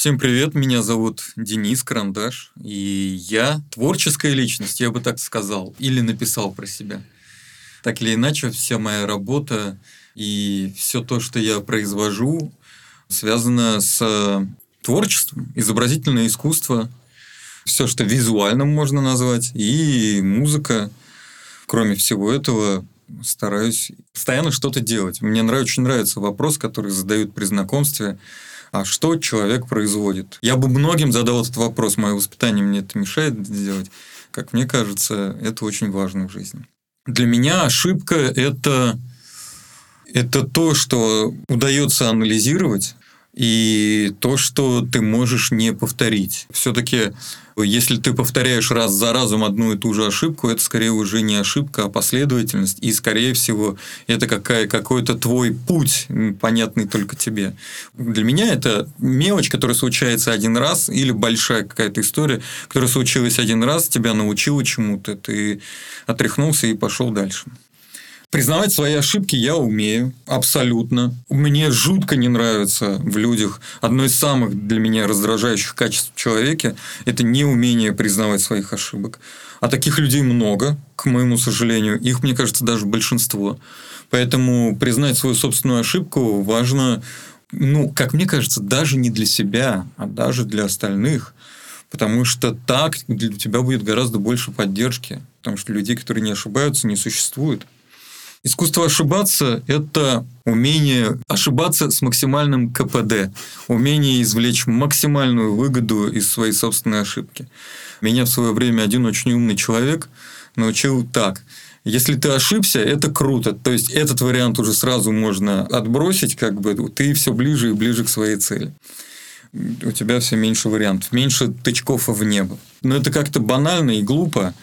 Всем привет, меня зовут Денис Карандаш, и я творческая личность, я бы так сказал, или написал про себя. Так или иначе, вся моя работа и все то, что я произвожу, связано с творчеством, изобразительное искусство, все, что визуальным можно назвать, и музыка. Кроме всего этого, стараюсь постоянно что-то делать. Мне очень нравится вопрос, который задают при знакомстве. А что человек производит? Я бы многим задал этот вопрос. Мое воспитание мне это мешает делать. Как мне кажется, это очень важно в жизни. Для меня ошибка – это то, что удается анализировать, и то, что ты можешь не повторить. Все-таки, если ты повторяешь раз за разом одну и ту же ошибку, это скорее уже не ошибка, а последовательность. И, скорее всего, это какой-то твой путь, понятный только тебе. Для меня это мелочь, которая случается один раз, или большая какая-то история, которая случилась один раз, тебя научила чему-то, ты отряхнулся и пошел дальше. Признавать свои ошибки я умею, абсолютно. Мне жутко не нравится в людях. Одно из самых для меня раздражающих качеств в человеке – это неумение признавать своих ошибок. А таких людей много, к моему сожалению. Их, мне кажется, даже большинство. Поэтому признать свою собственную ошибку важно, как мне кажется, даже не для себя, а даже для остальных. Потому что так для тебя будет гораздо больше поддержки. Потому что людей, которые не ошибаются, не существует. Искусство ошибаться – это умение ошибаться с максимальным КПД, умение извлечь максимальную выгоду из своей собственной ошибки. Меня в свое время один очень умный человек научил так. Если ты ошибся, это круто. То есть, этот вариант уже сразу можно отбросить, ты все ближе и ближе к своей цели. У тебя все меньше вариантов, меньше тычков в небо. Но это как-то банально и глупо.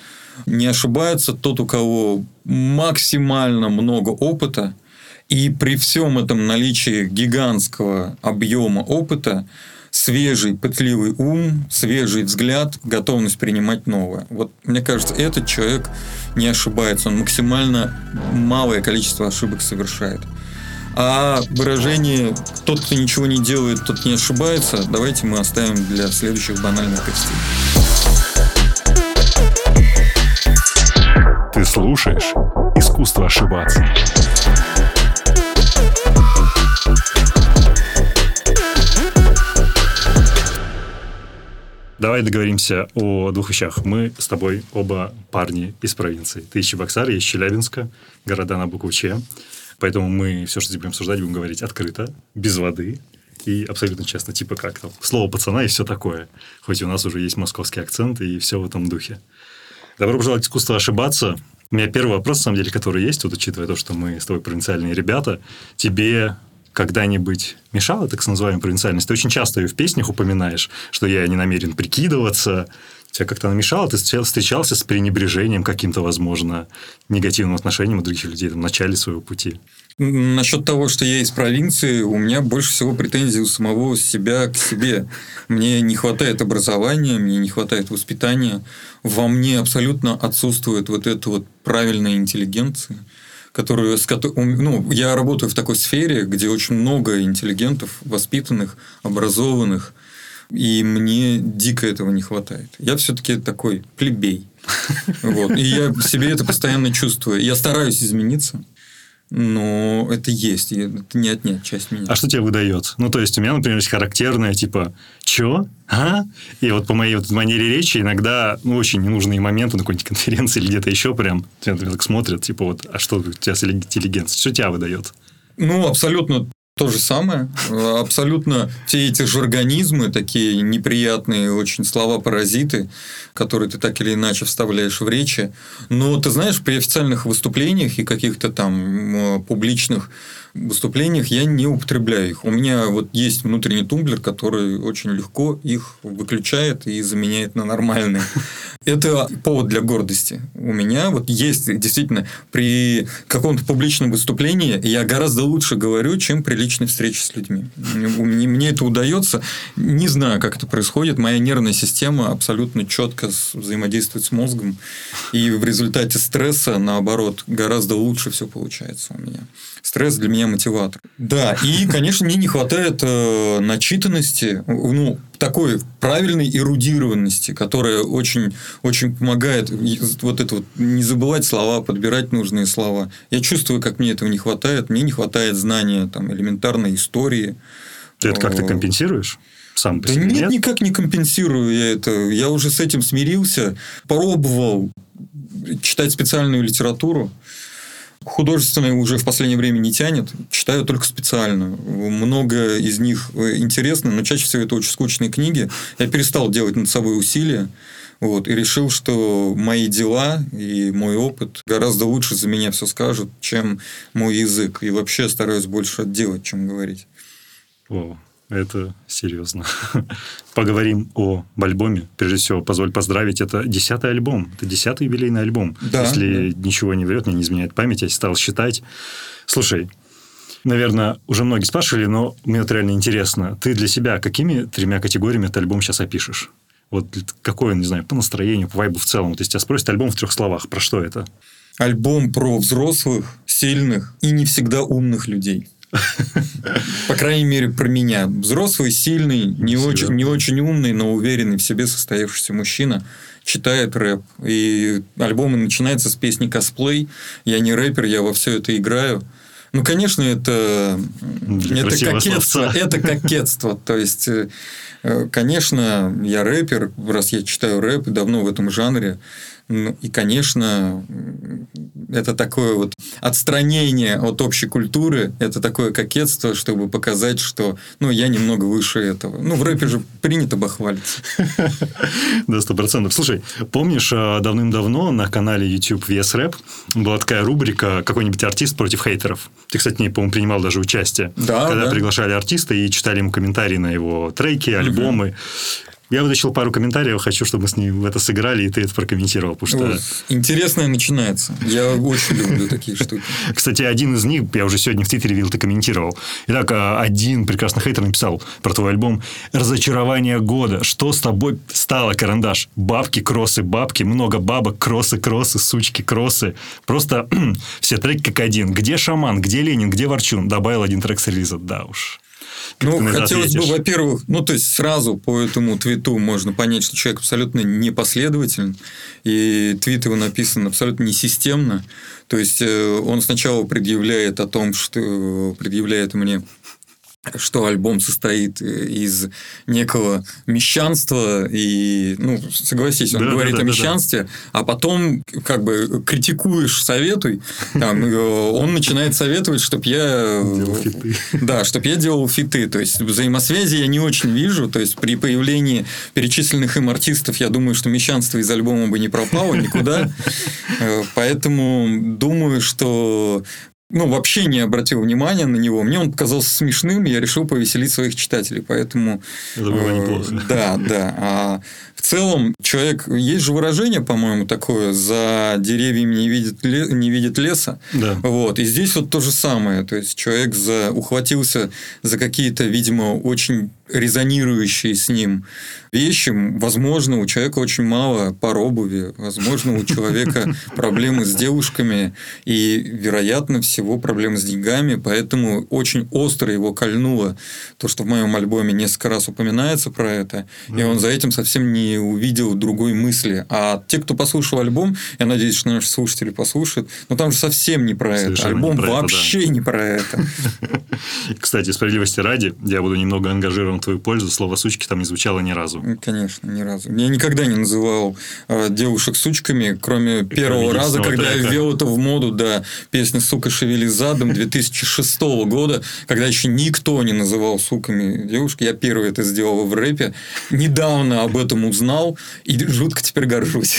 Не ошибается тот, у кого максимально много опыта, и при всем этом наличии гигантского объема опыта свежий, пытливый ум, свежий взгляд, готовность принимать новое. Вот, мне кажется, этот человек не ошибается, он максимально малое количество ошибок совершает. А выражение «тот, кто ничего не делает, тот не ошибается» давайте мы оставим для следующих банальных костей. Ты слушаешь «Искусство ошибаться». Давай договоримся о двух вещах. Мы с тобой оба парни из провинции. Ты из Чебоксары, я из Челябинска, города на букву Ч. Поэтому мы все, что здесь будем обсуждать, будем говорить открыто, без воды и абсолютно честно. Типа как там, слово пацана и все такое. Хоть у нас уже есть московский акцент и все в этом духе. Добро пожаловать в «Искусство ошибаться». У меня первый вопрос, на самом деле, который есть, вот учитывая то, что мы с тобой провинциальные ребята. Тебе когда-нибудь мешала, так называемая, провинциальность? Ты очень часто ее в песнях упоминаешь, что я не намерен прикидываться. Тебя как-то она мешала? Ты встречался с пренебрежением каким-то, возможно, негативным отношением от других людей там, в начале своего пути? Насчет того, что я из провинции, у меня больше всего претензий у самого себя к себе. Мне не хватает образования, мне не хватает воспитания. Во мне абсолютно отсутствует вот эта вот правильная интеллигенция, которую... я работаю в такой сфере, где очень много интеллигентов, воспитанных, образованных, и мне дико этого не хватает. Я все-таки такой плебей. И я себе это постоянно чувствую. Я стараюсь измениться. Но это есть, это не отнять часть меня. А что тебе выдает? То есть, у меня, например, есть характерное, типа, «Чё? А?» И вот по моей манере речи иногда очень ненужные моменты на какой-нибудь конференции или где-то еще прям, например, так смотрят, типа, вот, а что у тебя с интеллигенцией? Что тебя выдает? Абсолютно то же самое. Абсолютно все эти жаргонизмы, такие неприятные очень слова-паразиты, которые ты так или иначе вставляешь в речи. Но ты знаешь, при официальных выступлениях и каких-то там публичных выступлениях я не употребляю их. У меня вот есть внутренний тумблер, который очень легко их выключает и заменяет на нормальные. Это повод для гордости. У меня вот есть действительно при каком-то публичном выступлении я гораздо лучше говорю, чем при личной встрече с людьми. Мне это удается. Не знаю, как это происходит. Моя нервная система абсолютно четко взаимодействует с мозгом. И в результате стресса, наоборот, гораздо лучше все получается у меня. Стресс для меня мотиватор. Да, и, конечно, мне не хватает начитанности. такой правильной эрудированности, которая очень, очень помогает вот это вот, не забывать слова, подбирать нужные слова. Я чувствую, как мне этого не хватает. Мне не хватает знания там, элементарной истории. Ты это как-то компенсируешь? Сам по себе? Да нет, никак не компенсирую я это. Я уже с этим смирился. Пробовал читать специальную литературу. Художественное уже в последнее время не тянет. Читаю только специально. Много из них интересно, но чаще всего это очень скучные книги. Я перестал делать над собой усилия. Вот, и решил, что мои дела и мой опыт гораздо лучше за меня все скажут, чем мой язык. И вообще стараюсь больше делать, чем говорить. О, это серьезно. Поговорим о альбоме. Прежде всего, позволь поздравить. Это 10-й альбом. Это 10-й юбилейный альбом. Да, если ничего не врет, мне не изменяет память, я стал считать. Слушай, наверное, уже многие спрашивали, но мне это реально интересно. Ты для себя какими 3 категориями этот альбом сейчас опишешь? Вот какой он, не знаю, по настроению, по вайбу в целом? То есть, тебя спросят альбом в 3 словах. Про что это? Альбом про взрослых, сильных и не всегда умных людей. По крайней мере, про меня. Взрослый, сильный, не очень умный, но уверенный в себе состоявшийся мужчина читает рэп. И альбом начинается с песни «Косплей». Я не рэпер, я во все это играю. Ну, конечно, это кокетство. Это кокетство. То есть, конечно, я рэпер, раз я читаю рэп, и давно в этом жанре. Ну, и, конечно, это такое вот отстранение от общей культуры, это такое кокетство, чтобы показать, что, ну, я немного выше этого. Ну, в рэпе же принято бахвалиться. Да, 100%. Слушай, помнишь, давным-давно на канале YouTube VS Rap была такая рубрика «Какой-нибудь артист против хейтеров». Ты, кстати, в ней, по-моему, принимал даже участие. Да, когда приглашали артиста и читали ему комментарии на его треки, альбомы. Я вытащил пару комментариев, хочу, чтобы мы с ним это сыграли, и ты это прокомментировал, потому что... Интересное начинается. Я очень люблю такие штуки. Кстати, один из них, я уже сегодня в Твиттере видел, ты комментировал. Итак, один прекрасный хейтер написал про твой альбом: «Разочарование года. Что с тобой стало, Карандаш? Бабки, кроссы, бабки, много бабок, кроссы, кроссы, сучки, кроссы. Просто все треки как один. Где Шаман, где Ленин, где Ворчун?» Добавил один трек с релиза. Да уж. Как ну, хотелось бы, во-первых, ну, то есть, сразу по этому твиту можно понять, что человек абсолютно непоследователен, и твит его написан абсолютно несистемно. То есть, он сначала предъявляет мне, что альбом состоит из некого мещанства, и, ну, согласись, он говорит о мещанстве, а потом, как бы, критикуешь, советуй, там, он начинает советовать, чтобы я... Делал фиты. Да, чтобы я делал фиты, то есть, взаимосвязи я не очень вижу, то есть, при появлении перечисленных им артистов, я думаю, что мещанство из альбома бы не пропало никуда, поэтому думаю, что... Ну, вообще не обратил внимания на него. Мне он показался смешным, я решил повеселить своих читателей, поэтому... Это было неплохо. Да. А в целом, человек... Есть же выражение, по-моему, такое: «За деревьями не видит леса». Да. Вот. И здесь вот то же самое. То есть, человек ухватился за какие-то, видимо, очень резонирующие с ним вещи. Возможно, у человека очень мало пар обуви. Возможно, у человека проблемы с девушками. И, вероятно, всего проблемы с деньгами. Поэтому очень остро его кольнуло то, что в моем альбоме несколько раз упоминается про это. И он за этим совсем не увидел другой мысли. А те, кто послушал альбом, я надеюсь, что наши слушатели послушают, но там же совсем не про это. Альбом вообще не про это. Кстати, справедливости ради, я буду немного ангажирован в твою пользу, слово «сучки» там не звучало ни разу. Конечно, ни разу. Я никогда не называл девушек сучками, кроме первого раза, когда я ввел это в моду, да, песня «Сука, шевели задом» 2006 года, когда еще никто не называл суками девушки. Я первый это сделал в рэпе. Недавно об этом узнал, и жутко теперь горжусь.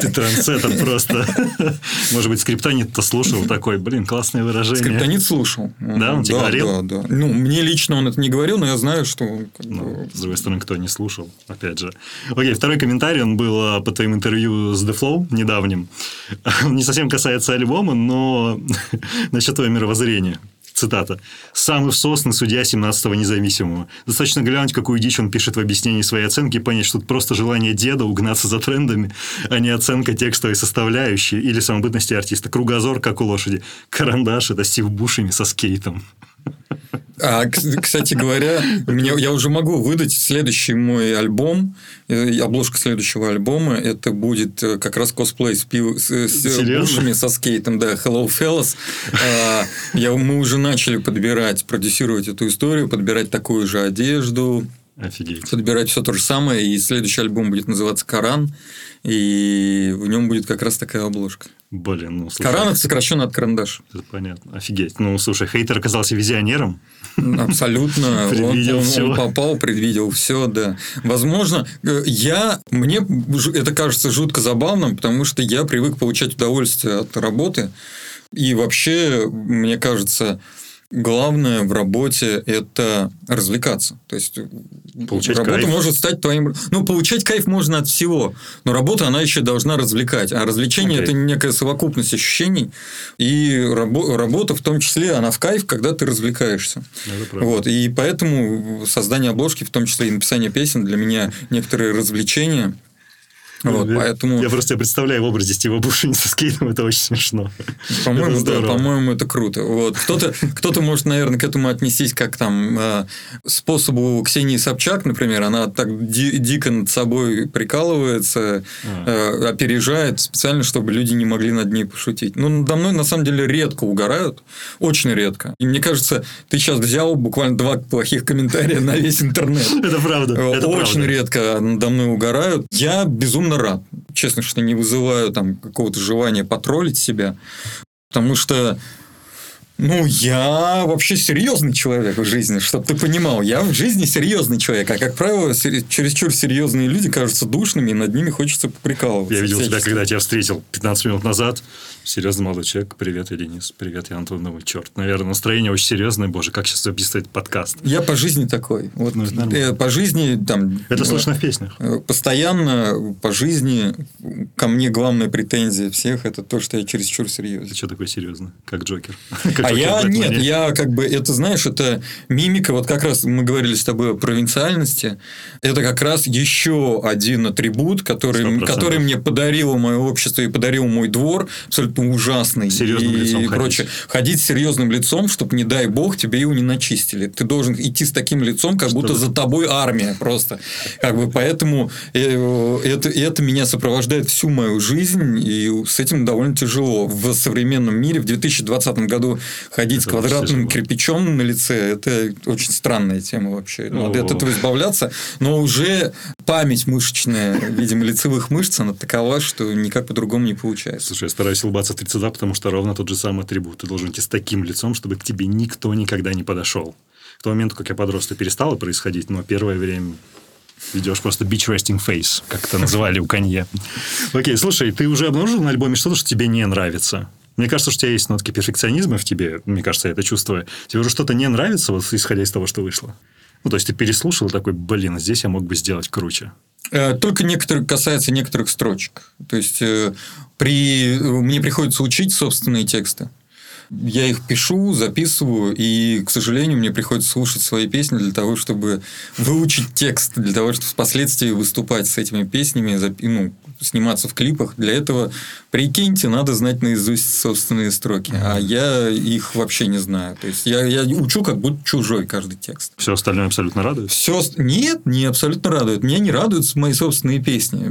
Ты трансцентр просто. Может быть, Скриптонит-то слушал такой, классное выражение. Скриптонит слушал. Да, он тебе говорил? Да. Ну, мне лично он это не говорил, но я знаю, что... С другой стороны, кто не слушал, опять же. Окей, второй комментарий, он был по твоим интервью с The Flow недавним. Он не совсем касается альбома, но насчет твоего мировоззрения. Цитата. «Самый всосный судья 17-го независимого. Достаточно глянуть, какую дичь он пишет в объяснении своей оценки, и понять, что это просто желание деда угнаться за трендами, а не оценка текстовой составляющей или самобытности артиста. Кругозор, как у лошади. Карандаш — это Стив Бушин со скейтом». Кстати говоря, я уже могу выдать следующий мой альбом, обложка следующего альбома, это будет как раз косплей с бушами, со скейтом, да, Hello Fellas. Мы уже начали подбирать, продюсировать эту историю, подбирать такую же одежду. Офигеть. Подбирать все то же самое, и следующий альбом будет называться «Коран», и в нем будет как раз такая обложка. Блин, ну слушай... «Коран» — это сокращенно от «Карандаш». Это понятно. Офигеть. Ну, слушай, хейтер оказался визионером. Абсолютно. Он попал, предвидел все, да. Возможно, мне это кажется жутко забавным, потому что я привык получать удовольствие от работы, и вообще, мне кажется... Главное в работе – это развлекаться. То есть, получать работа кайф. Может стать твоим... Ну, получать кайф можно от всего, но работа, она еще должна развлекать. А развлечение – это некая совокупность ощущений. И работа, в том числе, она в кайф, когда ты развлекаешься. Вот. И поэтому создание обложки, в том числе и написание песен, для меня некоторые развлечения... Вот, поэтому... Я просто представляю в образе Стива Бушина со скейтом, это очень смешно. По-моему, это, да, по-моему, это круто. Вот. Кто-то может, наверное, к этому отнестись как там способу Ксении Собчак, например, она так дико над собой прикалывается, опережает специально, чтобы люди не могли над ней пошутить. Ну, надо мной, на самом деле, редко угорают, очень редко. И мне кажется, ты сейчас взял буквально 2 плохих комментария на весь интернет. Это правда. Очень редко надо мной угорают. Я безумно рад. Честно, что не вызываю там какого-то желания потроллить себя, потому что, ну, я вообще серьезный человек в жизни, чтобы ты понимал. Я в жизни серьезный человек, а, как правило, чересчур серьезные люди кажутся душными, и над ними хочется прикалываться. Я видел тебя, когда тебя встретил 15 минут назад. Серьезный молодой человек. Привет, я Денис. Привет, я Антон. Ну, черт, наверное, настроение очень серьезное. Боже, как сейчас записывать этот подкаст? Я по жизни такой. Вот, ну, по жизни... там. Это слышно в песнях. Постоянно по жизни ко мне главная претензия всех – это то, что я чересчур серьезный. Ты что такой серьезный? Как Джокер. А я нет, я как бы, это, знаешь, это мимика, вот как раз мы говорили с тобой о провинциальности, это как раз еще один атрибут, который мне подарило мое общество и подарил мой двор, абсолютно ужасный и прочее. Ходить с серьезным лицом, чтобы, не дай бог, тебе его не начистили. Ты должен идти с таким лицом, как будто за тобой армия просто. Как бы, поэтому это меня сопровождает всю мою жизнь, и с этим довольно тяжело. В современном мире, в 2020 году ходить это с квадратным кирпичом на лице, это очень странная тема вообще. Надо от этого избавляться, но уже память мышечная, видимо, лицевых мышц, она такова, что никак по-другому не получается. Слушай, я стараюсь улыбаться 30, потому что ровно тот же самый атрибут. Ты должен идти с таким лицом, чтобы к тебе никто никогда не подошел. К тому моменту, как я подрос, это перестало происходить, но первое время... Ведешь просто beach resting face, как это называли у Канье. Окей, слушай, ты уже обнаружил на альбоме что-то, что тебе не нравится? Мне кажется, что у тебя есть нотки перфекционизма в тебе. Мне кажется, я это чувствую. Тебе уже что-то не нравится, вот, исходя из того, что вышло? Ну, то есть, ты переслушал и такой, блин, здесь я мог бы сделать круче. Только касается некоторых строчек. То есть, мне приходится учить собственные тексты. Я их пишу, записываю, и, к сожалению, мне приходится слушать свои песни для того, чтобы выучить текст, для того, чтобы впоследствии выступать с этими песнями, сниматься в клипах. Для этого, прикиньте, надо знать наизусть собственные строки, а я их вообще не знаю. То есть, я учу как будто чужой каждый текст. Все остальное абсолютно радует? Нет, не абсолютно радует. Меня не радуют мои собственные песни. У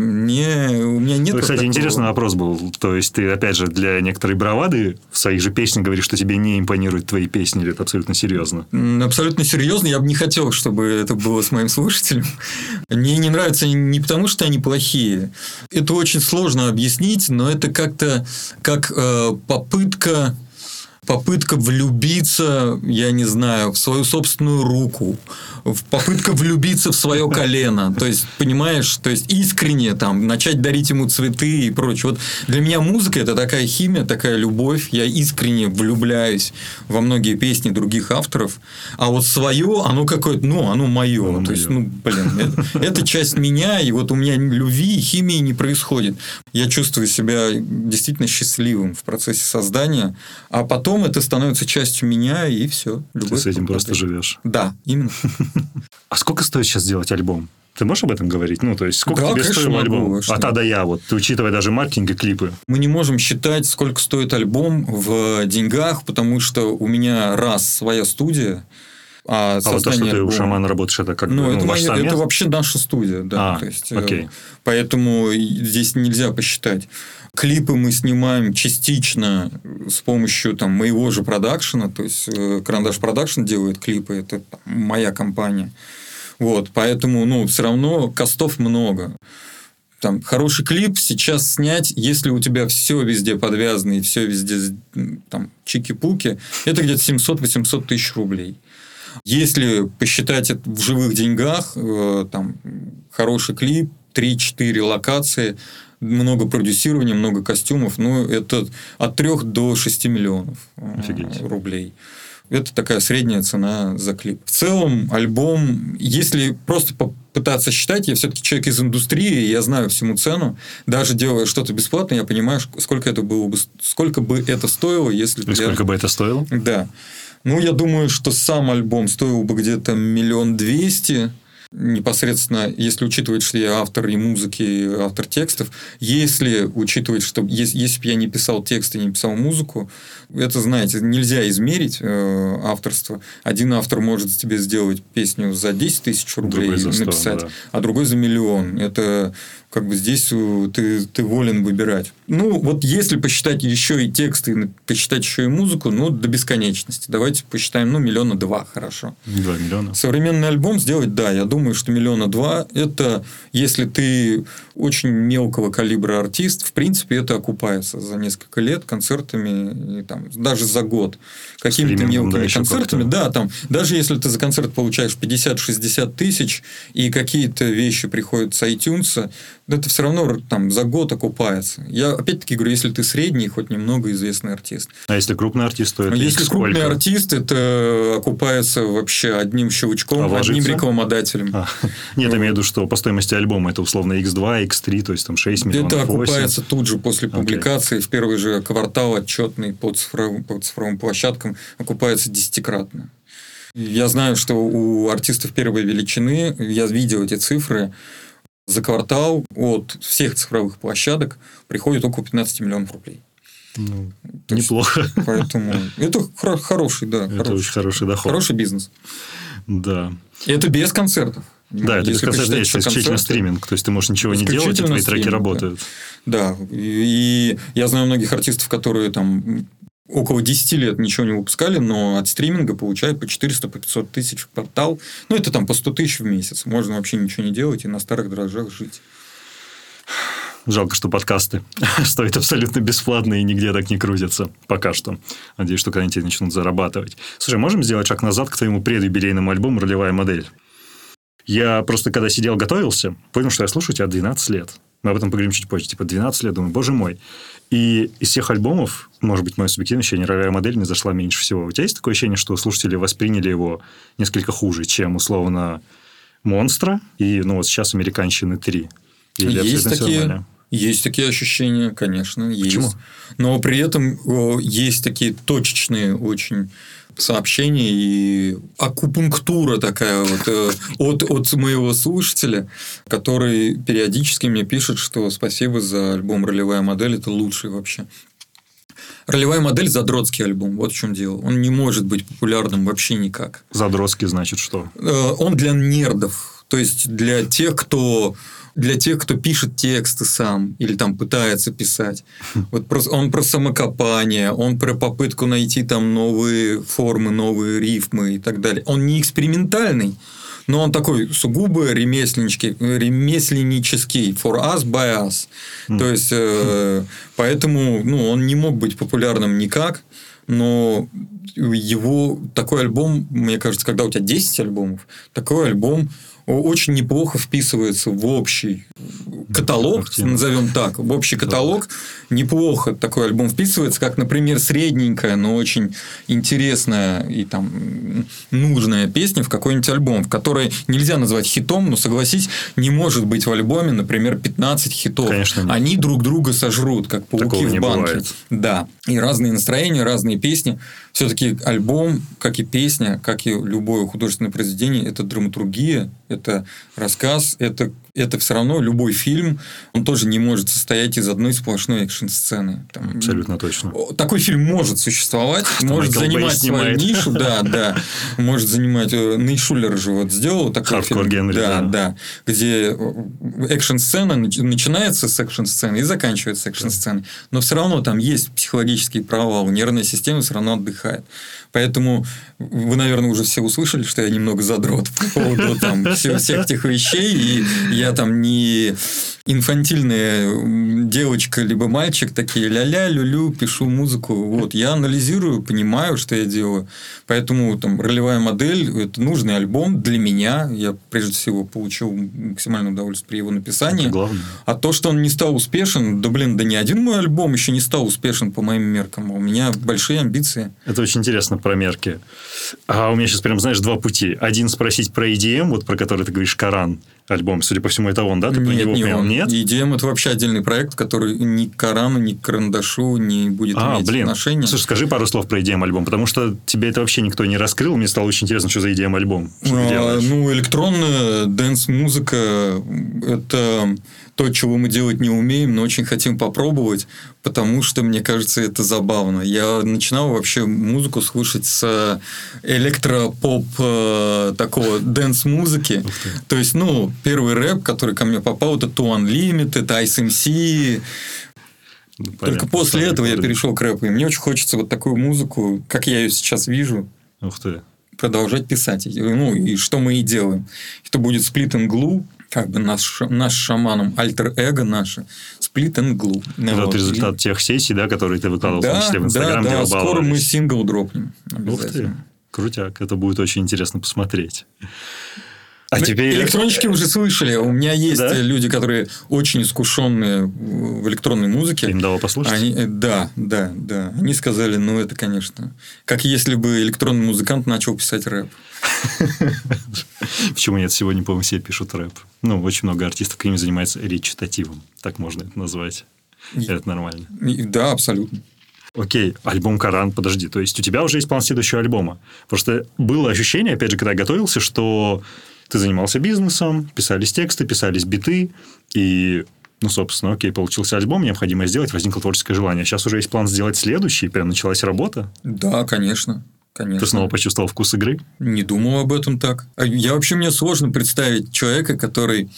меня нет... Кстати, такого... интересный вопрос был. То есть, ты, опять же, для некоторой бравады в своих же песнях говоришь, что тебе не импонируют твои песни, или это абсолютно серьезно? Абсолютно серьезно. Я бы не хотел, чтобы это было с моим слушателем. Мне не нравятся не потому, что они плохие. Это очень сложно объяснить, но это как-то как попытка влюбиться, я не знаю, в свою собственную руку, попытка влюбиться в свое колено. То есть, понимаешь, то есть искренне там, начать дарить ему цветы и прочее. Вот для меня музыка – это такая химия, такая любовь. Я искренне влюбляюсь во многие песни других авторов. А вот свое, оно какое-то, оно мое. Оно то есть, это часть меня, и вот у меня любви и химии не происходит. Я чувствую себя действительно счастливым в процессе создания, а потом это становится частью меня, и все. Ты с этим просто живешь. Да, именно. А сколько стоит сейчас делать альбом? Ты можешь об этом говорить? Ну, то есть, сколько тебе стоил альбом? От А до Я, вот, учитывая даже маркетинг и клипы. Мы не можем считать, сколько стоит альбом в деньгах, потому что у меня раз своя студия, а вот то, что ты у Шамана работаешь, это как бы... Ну, это вообще наша студия, да. То есть, поэтому здесь нельзя посчитать. Клипы мы снимаем частично с помощью там, моего же продакшена, то есть, Карандаш продакшен делает клипы, это там, моя компания. Вот, поэтому, ну, все равно костов много. Там, хороший клип сейчас снять, если у тебя все везде подвязано и все везде там, чики-пуки, это где-то 700-800 тысяч рублей. Если посчитать это в живых деньгах, там, хороший клип, 3-4 локации, много продюсирования, много костюмов, ну, это от 3 до 6 миллионов Офигеть. Рублей. Это такая средняя цена за клип. В целом, альбом, если просто попытаться считать, я все-таки человек из индустрии, я знаю всему цену. Даже делая что-то бесплатно, я понимаю, сколько это было бы, сколько бы это стоило, если... И сколько бы это стоило? Да. Ну, я думаю, что сам альбом стоил бы где-то 1 200 000. Непосредственно, если учитывать, что я автор и музыки, и автор текстов, если учитывать, что если бы я не писал тексты, не писал музыку, это, знаете, нельзя измерить авторство. Один автор может тебе сделать песню за 10 тысяч рублей написать, да. А другой за 1 000 000. Это как бы здесь ты волен выбирать. Ну, вот если посчитать еще и тексты, посчитать еще и музыку, ну, до бесконечности. Давайте посчитаем, ну, 2 миллиона, хорошо. 2 миллиона. Современный альбом сделать, да, я думаю, что 2 миллиона это, если ты очень мелкого калибра артист, в принципе, это окупается за несколько лет концертами, и, там, даже за год. Какими-то мелкими концертами. Да, там, даже если ты за концерт получаешь 50-60 тысяч, и какие-то вещи приходят с iTunes, это все равно там, за год окупается. Я опять-таки говорю, если ты средний, хоть немного известный артист. А если крупный артист, то это если сколько? Крупный артист, это окупается вообще одним щелчком, одним рекламодателем. Нет, имею в виду, что по стоимости альбома это условно X2, X3, то есть там 6 миллионов, 8. Это окупается тут же после публикации, в первый же квартал отчетный по цифровым площадкам окупается 10-кратно. Я знаю, что у артистов первой величины, я видел эти цифры, за квартал от всех цифровых площадок приходит около 15 миллионов рублей. Ну, неплохо. Поэтому это хороший, да. Это очень хороший доход. Хороший бизнес. Да. Это без концертов. Да, это без концертов, это исключительно стриминг. То есть, ты можешь ничего не делать, и твои треки работают. Да. И я знаю многих артистов, которые там около 10 лет ничего не выпускали, но от стриминга получают по 400-500 тысяч в квартал. Ну, это там по 100 тысяч в месяц. Можно вообще ничего не делать и на старых дрожжах жить. Жалко, что подкасты стоят абсолютно бесплатно и нигде так не крутятся. Пока что. Надеюсь, что когда-нибудь начнут зарабатывать. Слушай, можем сделать шаг назад к твоему предюбилейному альбому «Ролевая модель»? Я просто, когда сидел, готовился, понял, что я слушаю тебя 12 лет. Мы об этом поговорим чуть позже. 12 лет, думаю, боже мой. И из всех альбомов, может быть, мое субъективное ощущение, «Ролевая модель» мне зашла меньше всего. У тебя есть такое ощущение, что слушатели восприняли его несколько хуже, чем, условно, «Монстра» и, ну, вот сейчас «Американщина 3». Есть такие ощущения, конечно, есть. Почему? Но при этом есть такие точечные очень сообщения и акупунктура такая вот от моего слушателя, который периодически мне пишет, что спасибо за альбом «Ролевая модель», это лучший вообще. «Ролевая модель» – задротский альбом. Вот в чем дело. Он не может быть популярным вообще никак. Задротский значит что? Он для нердов. То есть, для тех, кто пишет тексты сам или там пытается писать. Вот он про самокопание, он про попытку найти там новые формы, новые рифмы и так далее. Он не экспериментальный, но он такой сугубо ремесленнический. For us, by us. То есть, поэтому он не мог быть популярным никак. Но его такой альбом, мне кажется, когда у тебя 10 альбомов, такой альбом очень неплохо вписывается в общий каталог, назовем так, в общий каталог. Неплохо такой альбом вписывается, как, например, средненькая, но очень интересная и там нужная песня в какой-нибудь альбом, в которой нельзя назвать хитом, но, согласись, не может быть в альбоме, например, 15 хитов. Конечно, нет. Они друг друга сожрут, как пауки в банке. Такого не бывает. Да. И разные настроения, разные песни. Все-таки альбом, как и песня, как и любое художественное произведение, это драматургия, это рассказ, это все равно любой фильм, он тоже не может состоять из одной сплошной экшн-сцены. Там, абсолютно точно. Такой фильм может существовать, может занимать свою нишу, да, может занимать. Нейшулер же вот сделал такой фильм. Генри, да, где экшн-сцена начинается с экшн-сцены и заканчивается экшн-сценой, но все равно там есть психологический провал, нервная система все равно отдыхает. Поэтому вы, наверное, уже все услышали, что я немного задрот по поводу там всех тех вещей, и я там не инфантильная девочка либо мальчик, такие ля-ля, лю-лю, пишу музыку. Вот. Я анализирую, понимаю, что я делаю. Поэтому там ролевая модель – это нужный альбом для меня. Я, прежде всего, получил максимальное удовольствие при его написании. А то, что он не стал успешен, да ни один мой альбом еще не стал успешен по моим меркам. У меня большие амбиции. Это очень интересно про мерки. А у меня сейчас прям, знаешь, два пути. Один спросить про EDM, вот про который ты говоришь, Коран. Альбом, судя по всему, это он, да? Ты про него понял? Нет? EDM – это вообще отдельный проект, который ни к Корану, ни к Карандашу не будет иметь отношения. Слушай, скажи пару слов про EDM-альбом, потому что тебе это вообще никто не раскрыл. Мне стало очень интересно, что за EDM-альбом. Электронная дэнс-музыка – это то, чего мы делать не умеем, но очень хотим попробовать, потому что, мне кажется, это забавно. Я начинал вообще музыку слушать с электропоп такого дэнс-музыки. То есть, первый рэп, который ко мне попал, это Two Unlimited, это SMC. Только после этого я перешел к рэпу. И мне очень хочется вот такую музыку, как я ее сейчас вижу, продолжать писать. И что мы и делаем. Это будет Split and Glue. Как бы наш шаманом, альтер-эго наше, Split and Glue. Это результат тех сессий, да, которые ты выкладывал, в том числе в Инстаграм, где обаловались. Скоро мы сингл дропнем. Ух ты, крутяк. Это будет очень интересно посмотреть. А теперь... Электронщики уже слышали. У меня есть люди, которые очень искушенные в электронной музыке. Им дало послушать? Они Они сказали, это, конечно, как если бы электронный музыкант начал писать рэп. Почему нет? Сегодня, по-моему, все пишут рэп. Очень много артистов, которыми занимаются речитативом. Так можно это назвать. Это нормально. Да, абсолютно. Окей, альбом «Коран», подожди. То есть, у тебя уже есть план следующего альбома. Просто было ощущение, опять же, когда я готовился, что... Ты занимался бизнесом, писались тексты, писались биты, и, получился альбом, необходимо сделать, возникло творческое желание. Сейчас уже есть план сделать следующий, прям началась работа? Да, конечно. Ты снова почувствовал вкус игры? Не думал об этом так. Мне сложно представить человека, который...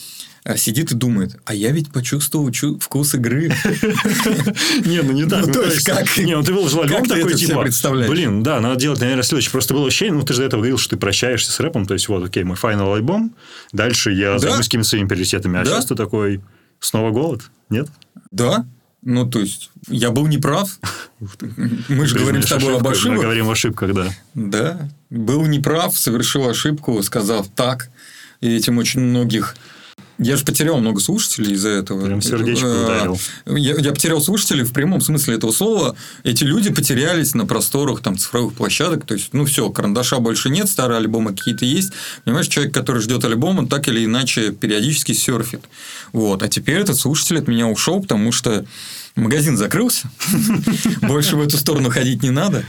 сидит и думает, а я ведь почувствовал вкус игры. Не так. То есть, как... Ты выложил альбом такой, типа... надо делать, наверное, следующий. Просто было ощущение, ты же до этого говорил, что ты прощаешься с рэпом, то есть, мой финал альбом, дальше я займусь какими-то своими приоритетами, а сейчас ты такой, снова голод, нет? Да. Я был неправ. Мы же говорим с тобой об ошибках. Мы говорим о ошибках, да. Да. Был неправ, совершил ошибку, сказав так. И этим очень многих... Я же потерял много слушателей из-за этого. Прям сердечко ударил. Я потерял слушателей в прямом смысле этого слова. Эти люди потерялись на просторах цифровых площадок. То есть, Карандаша больше нет, старые альбомы какие-то есть. Понимаешь, человек, который ждет альбом, он так или иначе периодически серфит. Вот. А теперь этот слушатель от меня ушел, потому что магазин закрылся. Больше в эту сторону ходить не надо.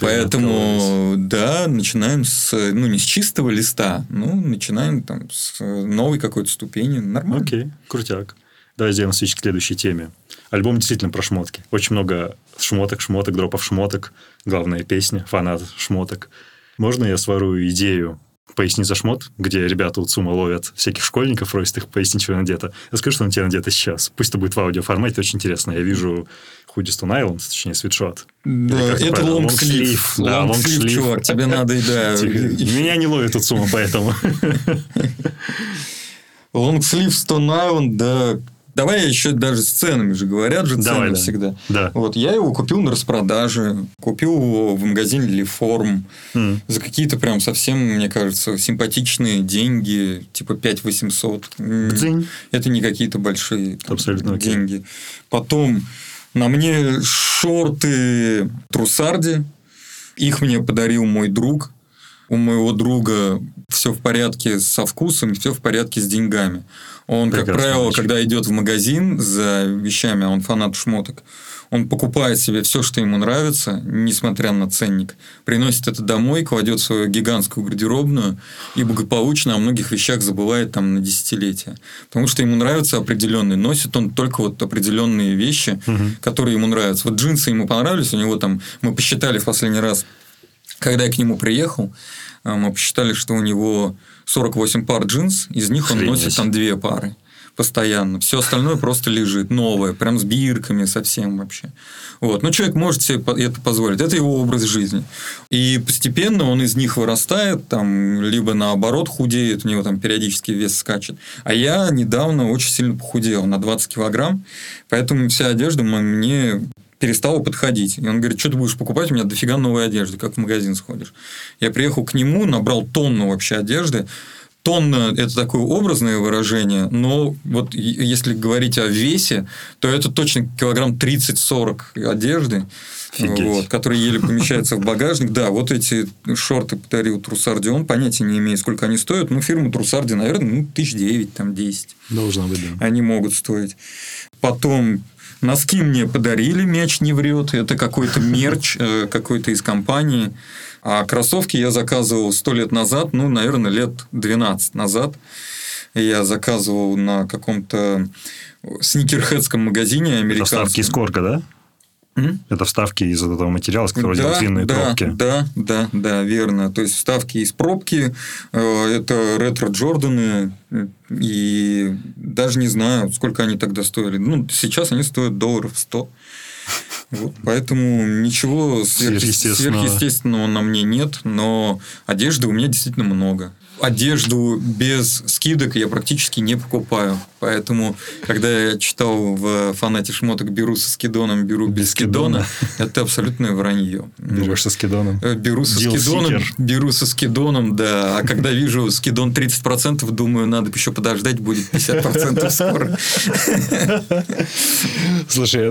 Поэтому, начинаем с... не с чистого листа, начинаем с новой какой-то ступени. Нормально. Окей, крутяк. Давай сделаем свич к следующей теме. Альбом действительно про шмотки. Очень много шмоток, дропов шмоток. Главная песня, фанат шмоток. Можно я сворую идею «Поясни за шмот», где ребята у ЦУМа ловят всяких школьников, просят их пояснить, что надето. Я скажу, что на тебе надето сейчас. Пусть это будет в аудиоформате, это очень интересно. Я вижу худи Stone Island, точнее, свитшот. Да, это лонгслив. Да, лонгслив, чувак, тебе надо и да. Меня не ловят у ЦУМа, поэтому... Лонгслив, Stone Island, да... Давай я еще даже с ценами же, говорят же цены всегда. Да. Я его купил на распродаже, купил его в магазине Leform за какие-то прям совсем, мне кажется, симпатичные деньги, типа 5800. Бдзинь. Это не какие-то большие деньги. Потом на мне шорты Труссарди, их мне подарил мой друг. У моего друга все в порядке со вкусом, все в порядке с деньгами. Он, прекрасно, как правило, когда идет в магазин за вещами, а он фанат шмоток, Он покупает себе все, что ему нравится, несмотря на ценник, приносит это домой, кладет в свою гигантскую гардеробную и благополучно о многих вещах забывает там на десятилетия. Потому что ему нравятся определенные, носит он только вот определенные вещи, которые ему нравятся. Вот джинсы ему понравились, у него там, мы посчитали в последний раз, когда я к нему приехал, мы посчитали, что у него 48 пар джинс, из них он носит там 2 пары. Постоянно. Все остальное просто лежит. Новое. Прям с бирками совсем вообще. Вот. Но человек может себе это позволить. Это его образ жизни. И постепенно он из них вырастает, там, либо наоборот худеет, у него там периодически вес скачет. А я недавно очень сильно похудел на 20 килограмм, поэтому вся одежда мне перестала подходить. И он говорит, что ты будешь покупать? У меня дофига новой одежды, как в магазин сходишь. Я приехал к нему, набрал тонну вообще одежды. Тонна – это такое образное выражение, но вот если говорить о весе, то это точно килограмм 30-40 одежды, вот, которые еле помещаются в багажник. Да, вот эти шорты подарил Труссарди, он понятия не имеет, сколько они стоят. Ну, фирма Труссарди, наверное, 9, там, 10. Должна быть, да. Они могут стоить. Потом носки мне подарили, мяч не врет. Это какой-то мерч какой-то из компании. А кроссовки я заказывал 100 лет назад, ну, наверное, лет 12 назад. Я заказывал на каком-то сникерхедском магазине американском. Это вставки из корка, да? Это вставки из этого материала, с которого делают длинные пробки. Да, верно. То есть, вставки из пробки, это ретро-Джорданы, и даже не знаю, сколько они тогда стоили. Ну, сейчас они стоят $100. Вот, поэтому ничего сверхъестественного на мне нет, но одежды у меня действительно много. Одежду без скидок я практически не покупаю. Поэтому, когда я читал в «Фанате шмоток» «беру со скидоном, беру без скидона», это абсолютное вранье. Берешь со скидоном. Беру со скидоном, да. А когда вижу скидон 30%, думаю, надо еще подождать, будет 50% скоро. Слушай,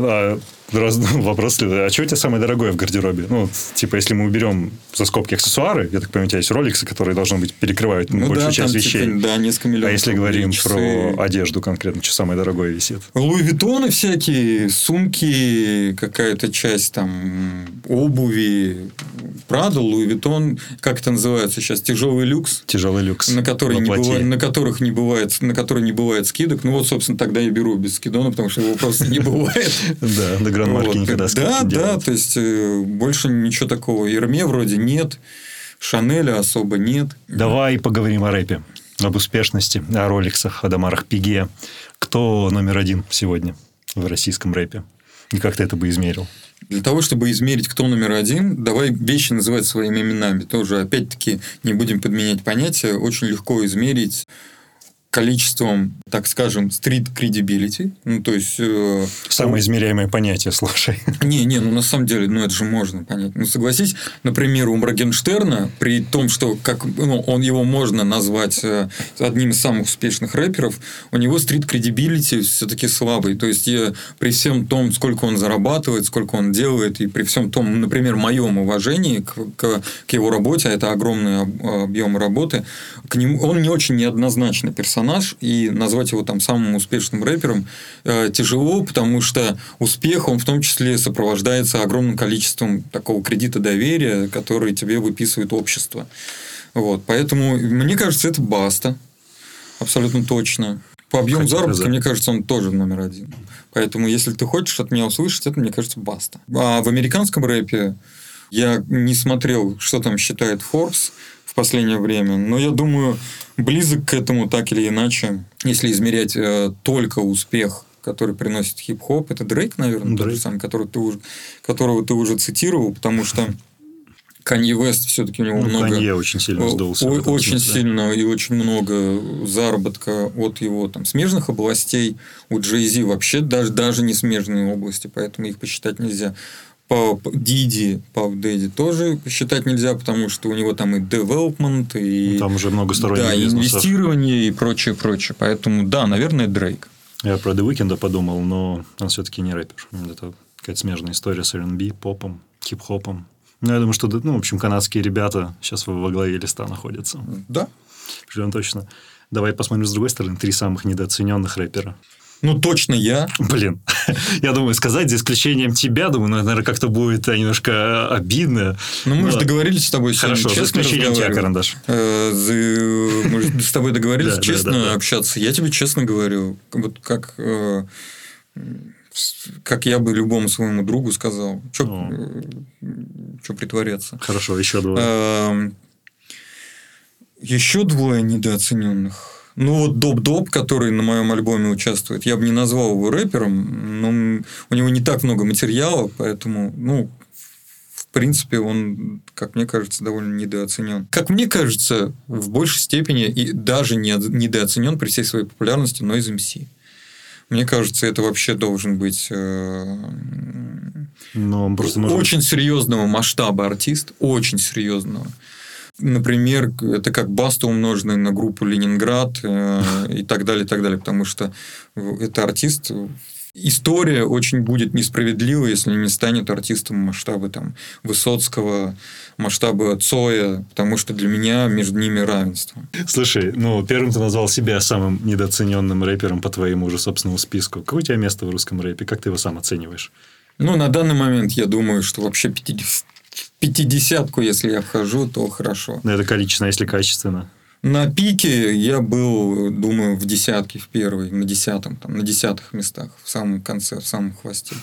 вопрос следует. А что у тебя самое дорогое в гардеробе? Ну, типа, если мы уберем за скобки аксессуары, я так понимаю, у тебя есть роликсы, которые, должно быть, перекрывают большую часть вещей. Да, несколько миллионов. А если говорим про одежду конкретно, что самое дорогое висит? Louis Vuitton всякие, сумки, какая-то часть там обуви. Prada, Louis Vuitton, как это называется сейчас? Тяжелый люкс. На который не бывает скидок. Ну, вот, собственно, тогда я беру без скидона, потому что его просто не бывает. Да, на гран-марке никогда скидки не делают. Да, то есть, больше ничего такого. Эрме вроде нет, Шанеля особо нет. Давай поговорим о рэпе, об успешности, о роликсах, о Дамарах Пиге. Кто номер один сегодня в российском рэпе? И как ты это бы измерил? Для того, чтобы измерить, кто номер один, давай вещи называть своими именами. Тоже, опять-таки, не будем подменять понятия. Очень легко измерить количеством, так скажем, стрит-кредибилити. Ну, то есть... Самое измеряемое понятие, слушай. Ну, на самом деле, это же можно понять. Ну, согласись, например, у Моргенштерна, при том, что его можно назвать одним из самых успешных рэперов, у него стрит-кредибилити все-таки слабый. То есть, при всем том, сколько он зарабатывает, сколько он делает, и при всем том, например, моем уважении к его работе, а это огромный объем работы, к нему, он не очень неоднозначный персонаж. И назвать его там самым успешным рэпером тяжело, потому что успех, он в том числе сопровождается огромным количеством такого кредита доверия, который тебе выписывает общество. Вот. Поэтому, мне кажется, это Баста. Абсолютно точно. По объему заработка, мне кажется, он тоже номер один. Поэтому, если ты хочешь от меня услышать, это, мне кажется, Баста. А в американском рэпе я не смотрел, что там считает Forbes в последнее время, но я думаю... Близок к этому так или иначе. Если измерять только успех, который приносит хип-хоп, это Дрейк, наверное, тот же самый, которого ты уже цитировал, потому что Канье все-таки у него много... Канье очень сильно сдулся. Очень сильно и очень много заработка от его там смежных областей. У Джей-Зи вообще даже не смежные области, поэтому их посчитать нельзя. Пав Дэдди тоже считать нельзя, потому что у него там и девелопмент, и там уже много сторонних бизнесов, инвестирование и прочее. Поэтому, да, наверное, Дрейк. Я про The Weeknd подумал, но он все-таки не рэпер. Это какая-то смежная история с R&B, попом, хип-хопом. Ну, я думаю, что, канадские ребята сейчас во главе листа находятся. Да. Причем точно. Давай посмотрим с другой стороны. 3 самых недооцененных рэпера. Ну, точно я. Блин, я думаю, сказать за исключением тебя, думаю, наверное, как-то будет немножко обидно. Ну, мы же договорились с тобой сегодня. Хорошо, за исключением тебя, Карандаш. Мы с тобой договорились честно общаться. Я тебе честно говорю, вот как я бы любому своему другу сказал. Че притворяться? Хорошо, еще двое. Еще двое недооцененных. Ну, вот Доп-Доп, который на моем альбоме участвует, я бы не назвал его рэпером, но у него не так много материала, поэтому, ну, в принципе, он, как мне кажется, довольно недооценен. Как мне кажется, в большей степени и даже недооценен при всей своей популярности, но из MC. Мне кажется, это вообще должен быть очень серьезного масштаба артист, очень серьезного. Например, это как Баста, умноженная на группу Ленинград и так далее, и так далее. Потому что это артист. История очень будет несправедлива, если не станет артистом масштаба там, Высоцкого, масштаба Цоя, потому что для меня между ними равенство. Слушай, ну, первым ты назвал себя самым недооцененным рэпером по твоему уже собственному списку. Какое у тебя место в русском рэпе? Как ты его сам оцениваешь? Ну, на данный момент я думаю, что вообще 50... Пятидесятку, если я вхожу, то хорошо. Но это количественно, если качественно. На пике я был, думаю, в десятке, в первой, на десятом, там, на десятых местах, в самом конце, в самом хвосте.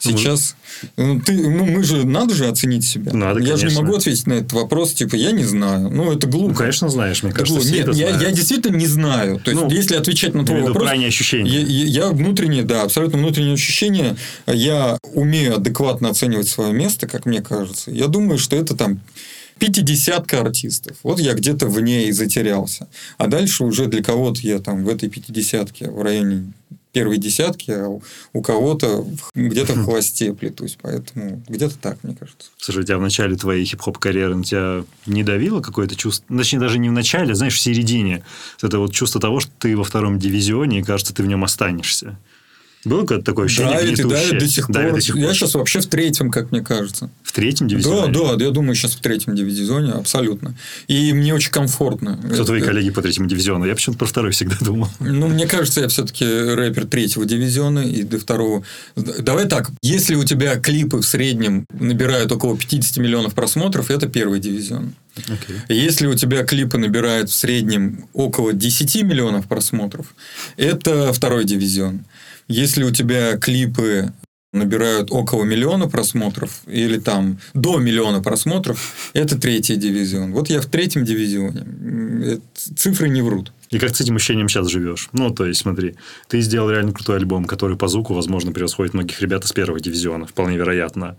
Сейчас... надо же оценить себя. Надо, я конечно. Же не могу ответить на этот вопрос, типа, я не знаю. Ну, это глупо. Ну, конечно, знаешь, мне кажется. Нет, я действительно не знаю. То есть, если отвечать на твой вопрос... Я внутреннее, да, абсолютно внутреннее ощущение. Я умею адекватно оценивать свое место, как мне кажется. Я думаю, что это там... 50 артистов. Вот я где-то в ней затерялся. А дальше уже для кого-то я там в этой 50-ке, в районе первой десятки, а у кого-то где-то в хвосте плетусь. Поэтому где-то так, мне кажется. Слушай, у тебя в начале твоей хип-хоп-карьеры на тебя не давило какое-то чувство? Точнее, даже не в начале, знаешь, в середине. Это вот чувство того, что ты во втором дивизионе, и кажется, ты в нем останешься. Было какое-то такое ощущение гнетущее? Давит до сих пор. Я сейчас вообще в третьем, как мне кажется. В третьем дивизионе? Да, я думаю, сейчас в третьем дивизионе, абсолютно. И мне очень комфортно. Кто твои коллеги по третьему дивизиону? Я почему-то про второй всегда думал. Ну, мне кажется, я все-таки рэпер третьего дивизиона и до второго. Давай так, если у тебя клипы в среднем набирают около 50 миллионов просмотров, это первый дивизион. Okay. Если у тебя клипы набирают в среднем около 10 миллионов просмотров, это второй дивизион. Если у тебя клипы набирают около миллиона просмотров или там до миллиона просмотров, это третий дивизион. Вот я в третьем дивизионе. Цифры не врут. И как с этим ощущением сейчас живешь? Ну, то есть, смотри, ты сделал реально крутой альбом, который по звуку, возможно, превосходит многих ребят из первого дивизиона, вполне вероятно.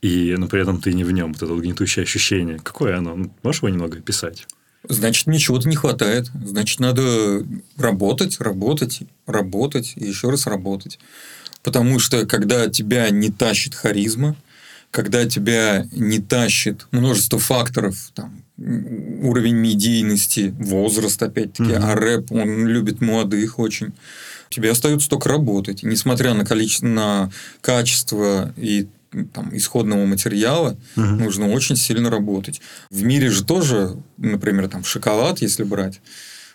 Но при этом ты не в нем. Вот это гнетущее ощущение. Какое оно? Можешь его немного описать? Значит, ничего-то не хватает. Значит, надо работать и еще раз работать. Потому что, когда тебя не тащит харизма, когда тебя не тащит множество факторов, там, уровень медийности, возраст, опять-таки, а рэп, он любит молодых очень, тебе остается только работать. И несмотря на качество и там, исходного материала, нужно очень сильно работать. В мире же тоже, например, там, шоколад, если брать.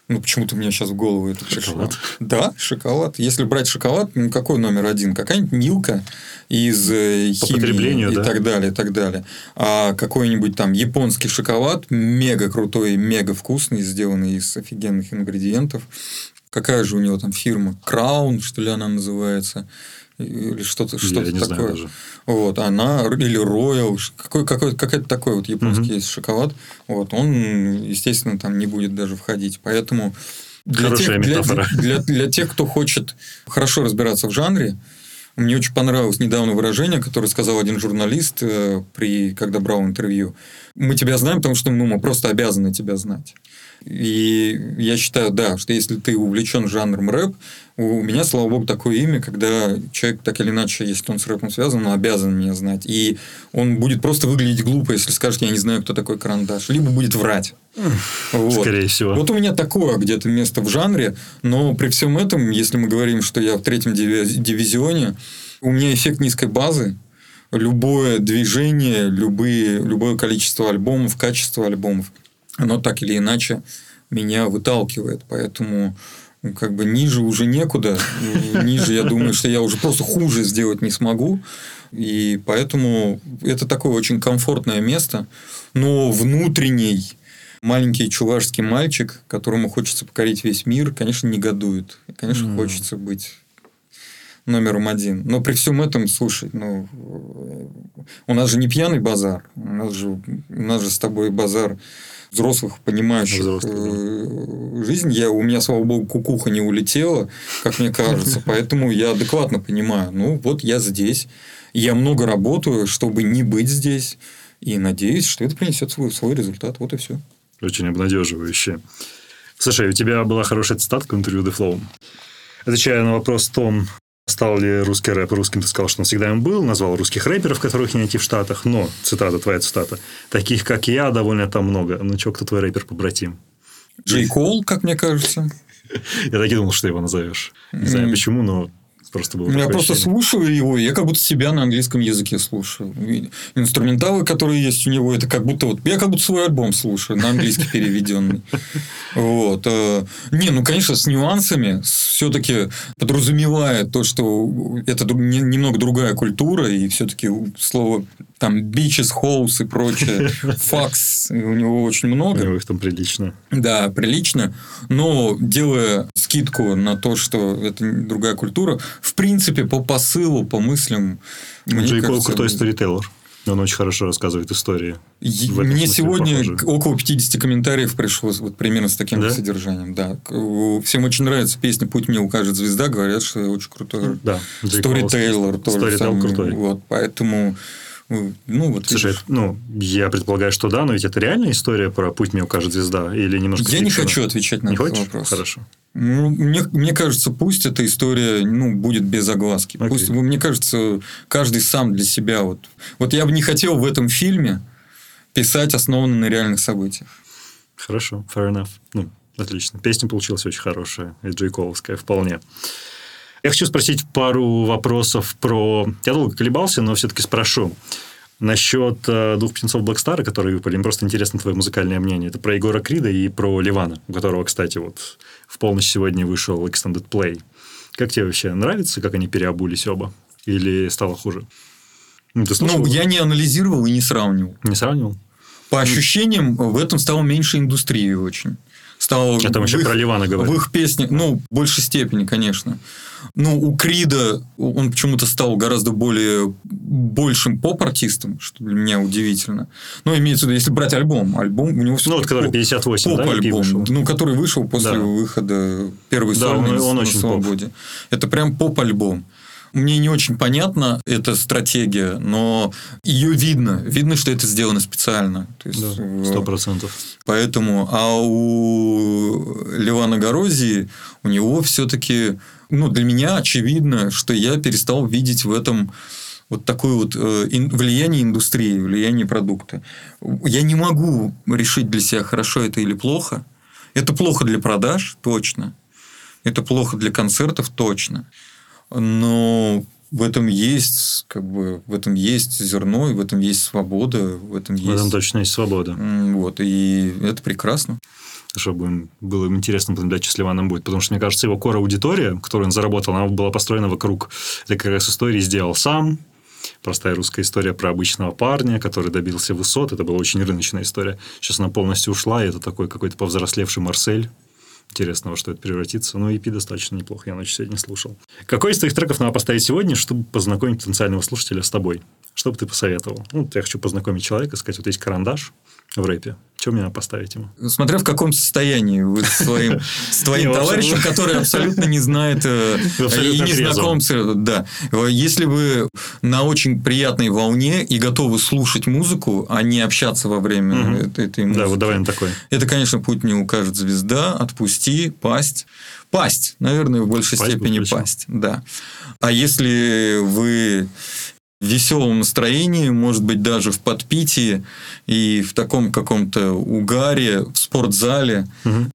Ну, почему-то мне сейчас в голову это пришло. Да, шоколад. Если брать шоколад, ну, какой номер один? Какая-нибудь Милка из химии и так далее, и так далее. А какой-нибудь там японский шоколад, мега крутой, мега вкусный, сделанный из офигенных ингредиентов. Какая же у него там фирма? Краун, что ли, она называется? Или что-то такое. Вот, она, или Royal, какой-то такой вот японский есть шоколад. Вот, он, естественно, там не будет даже входить. Поэтому для тех, кто хочет хорошо разбираться в жанре, мне очень понравилось недавно выражение, которое сказал один журналист, когда брал интервью. Мы тебя знаем, потому что мы просто обязаны тебя знать. И я считаю, да, что если ты увлечен жанром рэп, у меня, слава богу, такое имя, когда человек так или иначе, если он с рэпом связан, он обязан меня знать. И он будет просто выглядеть глупо, если скажет, я не знаю, кто такой Карандаш. Либо будет врать. Вот. Скорее всего. Вот у меня такое где-то место в жанре, но при всем этом, если мы говорим, что я в третьем дивизионе, у меня эффект низкой базы. Любое движение, любое количество альбомов, качество альбомов, оно так или иначе меня выталкивает. Поэтому как бы ниже уже некуда. И ниже, я думаю, что я уже просто хуже сделать не смогу. И поэтому это такое очень комфортное место. Но внутренний маленький чувашский мальчик, которому хочется покорить весь мир, конечно, негодует. Конечно, хочется быть номером один. Но при всем этом, слушай, ну, у нас же не пьяный базар. У нас же с тобой базар взрослых, понимающих жизнь. У меня, слава богу, кукуха не улетела, как мне кажется. Поэтому я адекватно понимаю. Ну, вот я здесь. Я много работаю, чтобы не быть здесь. И надеюсь, что это принесет свой результат. Вот и все. Очень обнадеживающе. Слушай, у тебя была хорошая цитатка в интервью The Flow. Отвечая на вопрос о том, стал ли русский рэп русским, ты сказал, что он всегда им был, назвал русских рэперов, которых не найти в Штатах, но, цитата, твоя цитата, таких, как я, довольно там много. Ну, чё, кто твой рэпер-побратим? Джей Кол, как мне кажется. Я так и думал, что ты его назовешь. Не знаю почему, но просто было такое ощущение. Я просто слушаю его, я как будто себя на английском языке слушаю. Инструменталы, которые есть у него, это как будто... Я как будто свой альбом слушаю, на английский переведенный. Вот. Не, ну, конечно, с нюансами. Все-таки подразумевает то, что это немного другая культура, и все-таки слово там «бичес», «хоус» и прочее, «факс» у него очень много. У него их там прилично. Да, прилично. Но делая скидку на то, что это другая культура, в принципе, по посылу, по мыслям... Джей Кол крутой сторителлер. Он очень хорошо рассказывает истории. Мне сегодня похоже. Около 50 комментариев пришло вот примерно с таким содержанием. Да. Всем очень нравится песня «Путь мне укажет звезда». Говорят, что я очень крутой сторителлер. Сторителлер крутой. Вот, поэтому... Слушай, я предполагаю, что да, но ведь это реальная история про «Путь мне укажет звезда» или немножко... Я не хочу отвечать на этот вопрос. Хорошо. Мне кажется, пусть эта история будет без огласки. Okay. Пусть, мне кажется, каждый сам для себя. Вот я бы не хотел в этом фильме писать основанно на реальных событиях. Хорошо, fair enough. Отлично. Песня получилась очень хорошая, и Джей Коловская вполне. Я хочу спросить пару вопросов про... Я долго колебался, но все-таки спрошу. Насчет «Двух птенцов Блэкстара», которые выпали. Мне просто интересно твое музыкальное мнение. Это про Егора Крида и про Ливана, у которого, кстати, вот в полночь сегодня вышел Extended Play. Как тебе вообще нравится, как они переобулись оба? Или стало хуже? Ты слушал? Я не анализировал и не сравнивал. Не сравнивал? По ощущениям, в этом стало меньше индустрии очень. Я там еще про Ливана говорю. В их песнях, в большей степени, конечно. Но у Крида он почему-то стал гораздо большим поп-артистом, что для меня удивительно. Но имеется в виду, если брать альбом у него все... который 58, поп-альбом, вышел. Который вышел после выхода первой сольной на «Свободе». Поп. Это прям поп-альбом. Мне не очень понятна эта стратегия, но ее видно. Видно, что это сделано специально. 100%. Поэтому... А у Левана Горозии, у него все-таки... для меня очевидно, что я перестал видеть в этом влияние индустрии, влияние продукта. Я не могу решить для себя, хорошо это или плохо. Это плохо для продаж, точно. Это плохо для концертов, точно. Но в этом есть зерно, и в этом есть свобода. В этом точно есть свобода. И это прекрасно. Чтобы было интересно понаблюдать, что с Ливаном будет. Потому что, мне кажется, его кор-аудитория, которую он заработал, она была построена вокруг этой как раз истории «Сделал сам». Простая русская история про обычного парня, который добился высот. Это была очень рыночная история. Сейчас она полностью ушла, и это такой какой-то повзрослевший Марсель. Интересно, во что это превратится. EP достаточно неплохо. Я ночью сегодня слушал. Какой из твоих треков надо поставить сегодня, чтобы познакомить потенциального слушателя с тобой? Что бы ты посоветовал? Я хочу познакомить человека, сказать, есть «Карандаш» в рэпе. Что мне надо поставить ему? Смотря в каком состоянии вы с твоим товарищем, который абсолютно не знает и не знаком с... Да. Если вы на очень приятной волне и готовы слушать музыку, а не общаться во время этой музыки. Да, вот давай на такой. Это, конечно, «Путь не укажет звезда», «Отпусти», «Пасть». «Пасть», наверное, в большей степени «Пасть». Да. А если вы... в веселом настроении, может быть, даже в подпитии и в таком каком-то угаре, в спортзале,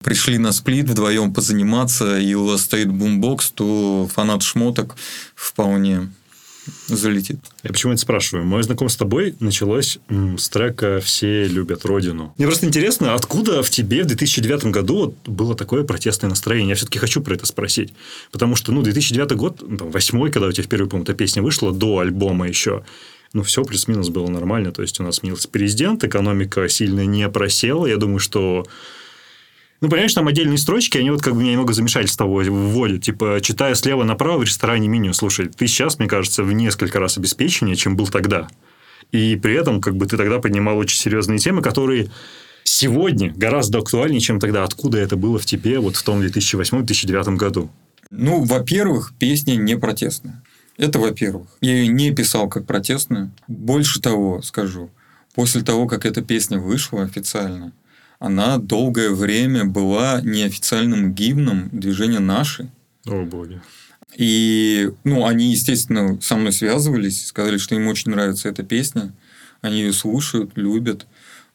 пришли на сплит вдвоем позаниматься, и у вас стоит бумбокс, то фанат шмоток вполне залетит. Я почему это спрашиваю? Мое знакомство с тобой началось с трека «Все любят родину». Мне просто интересно, откуда в тебе в 2009 году вот было такое протестное настроение? Я все-таки хочу про это спросить. Потому что, 2009 год, там, 2008, когда у тебя впервые, по-моему, эта песня вышла, до альбома еще, все плюс-минус было нормально. То есть, у нас сменился президент, экономика сильно не просела. Я думаю, что... понимаешь, там отдельные строчки, они меня немного замешательства вводят. Читая слева направо в ресторане меню. Слушай, ты сейчас, мне кажется, в несколько раз обеспеченнее, чем был тогда. И при этом, ты тогда поднимал очень серьезные темы, которые сегодня гораздо актуальнее, чем тогда. Откуда это было в тебе в том 2008-2009 году? Во-первых, песня не протестная. Это во-первых. Я ее не писал как протестную. Больше того, скажу, после того, как эта песня вышла официально, она долгое время была неофициальным гимном движения «Наши». О, боги. И, они, естественно, со мной связывались, сказали, что им очень нравится эта песня. Они ее слушают, любят.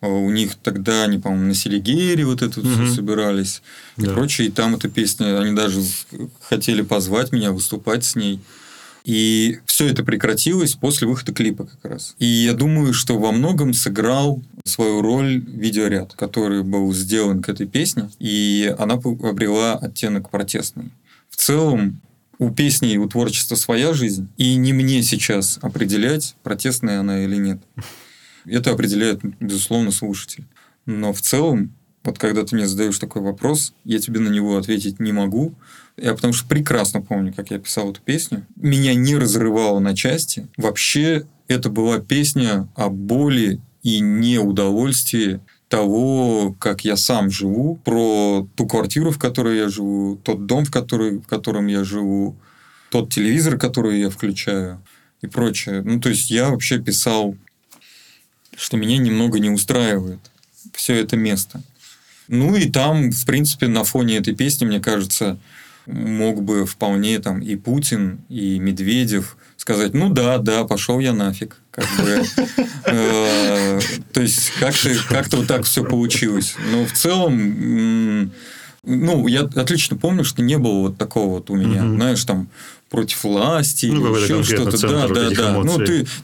У них тогда, они, по-моему, на Селигере все собирались и прочее. И там эта песня, они даже хотели позвать меня выступать с ней. И все это прекратилось после выхода клипа как раз. И я думаю, что во многом сыграл свою роль видеоряд, который был сделан к этой песне, и она обрела оттенок протестный. В целом, у песни и у творчества своя жизнь, и не мне сейчас определять, протестная она или нет. Это определяет, безусловно, слушатель. Но в целом, когда ты мне задаешь такой вопрос, я тебе на него ответить не могу. Я потому что прекрасно помню, как я писал эту песню. Меня не разрывало на части. Вообще, это была песня о боли и неудовольствии того, как я сам живу, про ту квартиру, в которой я живу, тот дом, в котором я живу, тот телевизор, который я включаю и прочее. То есть, я вообще писал, что меня немного не устраивает все это место. И там, в принципе, на фоне этой песни, мне кажется, мог бы вполне там и Путин, и Медведев сказать, да, пошел я нафиг. То есть, как-то вот так все получилось. Но в целом, я отлично помню, что не было вот такого у меня, знаешь, там, против власти, еще что-то. Да.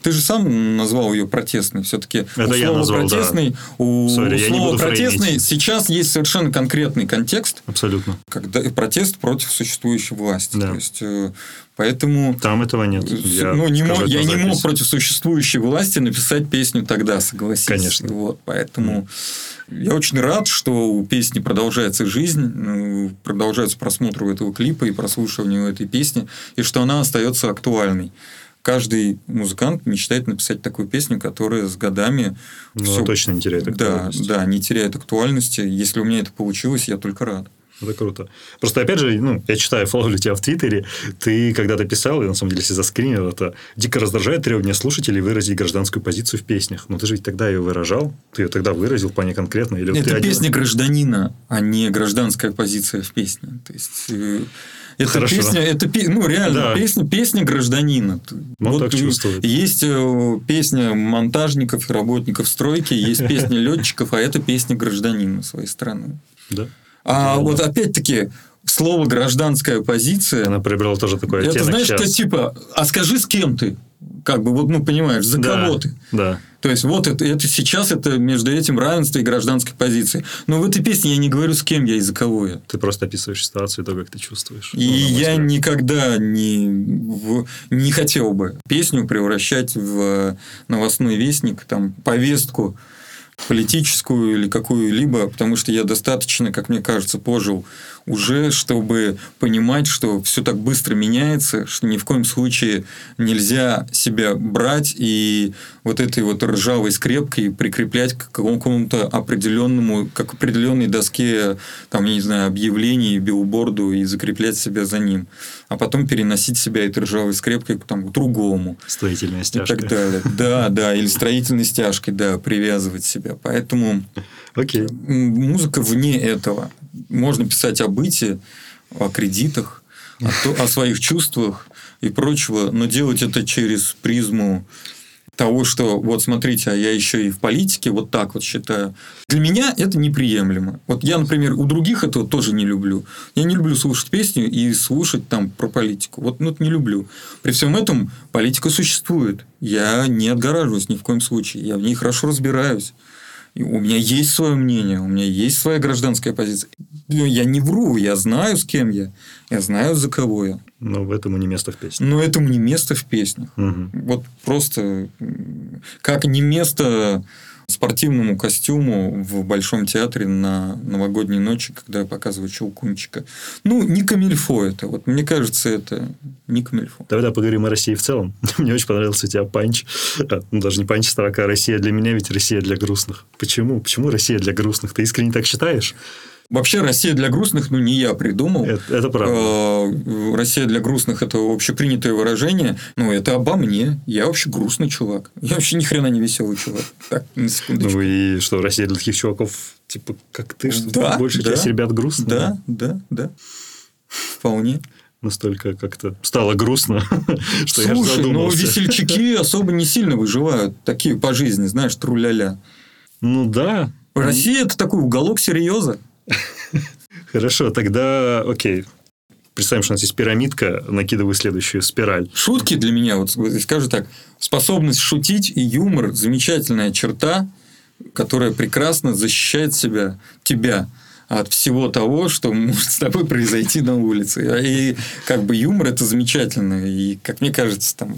Ты же сам назвал ее протестной. Все-таки это я назвал, протестной, да. Слова протестной сейчас есть совершенно конкретный контекст. Абсолютно. Когда протест против существующей власти. Да. То есть, поэтому... Там этого нет. Я не мог против существующей власти написать песню тогда, согласись. Конечно. Поэтому я очень рад, что у песни продолжается жизнь, продолжаются просмотры этого клипа и прослушивание этой песни, и что она остается актуальной. Каждый музыкант мечтает написать такую песню, которая с годами... точно не теряет актуальности. Да, не теряет актуальности. Если у меня это получилось, я только рад. Это круто. Просто, опять же, я читаю, фолловлю тебя в Твиттере, ты когда-то писал, я на самом деле себе заскринил это, дико раздражает требование слушателей выразить гражданскую позицию в песнях. Но ты же ведь тогда ее выражал, ты ее тогда выразил вполне конкретно. Или это песня гражданина, а не гражданская позиция в песне. То есть... Это песня, реально, да. песня гражданина. Так чувствует. Есть песня монтажников и работников стройки, есть песня летчиков, а это песня гражданина своей страны. Да. Опять-таки, слово «гражданская позиция». Она приобрела тоже такой оттенок. Это значит, что скажи, с кем ты? Понимаешь, за кого ты? Да. То есть, это сейчас это между этим равенство и гражданской позицией. Но в этой песне я не говорю, с кем я и за кого я. Ты просто описываешь ситуацию, то, как ты чувствуешь. И я никогда не хотел бы песню превращать в новостной вестник, повестку политическую или какую-либо, потому что я достаточно, как мне кажется, пожил уже, чтобы понимать, что все так быстро меняется, что ни в коем случае нельзя себя брать и этой ржавой скрепкой прикреплять к какому-то определенному, как определенной доске, объявлений, билборду и закреплять себя за ним, а потом переносить себя этой ржавой скрепкой к другому. Строительной стяжкой. И так далее. Да, или строительной стяжкой, да, привязывать себя. Поэтому музыка вне этого. Можно писать о быте, о кредитах, о своих чувствах и прочего, но делать это через призму того, что вот смотрите, а я еще и в политике вот так вот считаю. Для меня это неприемлемо. Вот я, например, у других этого тоже не люблю. Я не люблю слушать песню и слушать там про политику. Вот ну, это не люблю. При всем этом политика существует. Я не отгораживаюсь ни в коем случае. Я в ней хорошо разбираюсь. И у меня есть свое мнение, у меня есть своя гражданская позиция. Я не вру, я знаю, с кем я знаю, за кого я. Но этому не место в песнях. Но этому не место в песнях. Угу. Вот просто как не место спортивному костюму в Большом театре на новогодние ночи, когда я показываю Щелкунчика. Ну, не камильфо это. Вот, мне кажется, это не камильфо. Тогда поговорим о России в целом. Мне очень понравился у тебя панч. Ну, даже не панч, строка. Россия для меня, ведь Россия для грустных. Почему? Почему Россия для грустных? Ты искренне так считаешь? Вообще, Россия для грустных, ну, не я придумал. Это правда. Россия для грустных – это общепринятое выражение. Ну, это обо мне. Я вообще грустный чувак. Я вообще ни хрена не веселый чувак. Так, на секундочку. Ну, и что, Россия для таких чуваков, типа, как ты, что да, больше да, часть ребят грустно? Да. Вполне. Настолько как-то стало грустно, что я задумался. Слушай, ну, весельчаки особо не сильно выживают. Такие по жизни, знаешь, тру-ля-ля. Ну, да. Россия – это такой уголок серьеза. Хорошо, тогда окей. Представим, что у нас есть пирамидка, накидываю следующую спираль. Шутки для меня, вот скажу так, способность шутить и юмор – замечательная черта, которая прекрасно защищает тебя от всего того, что может с тобой произойти на улице. И как бы юмор – это замечательно. И, как мне кажется, там,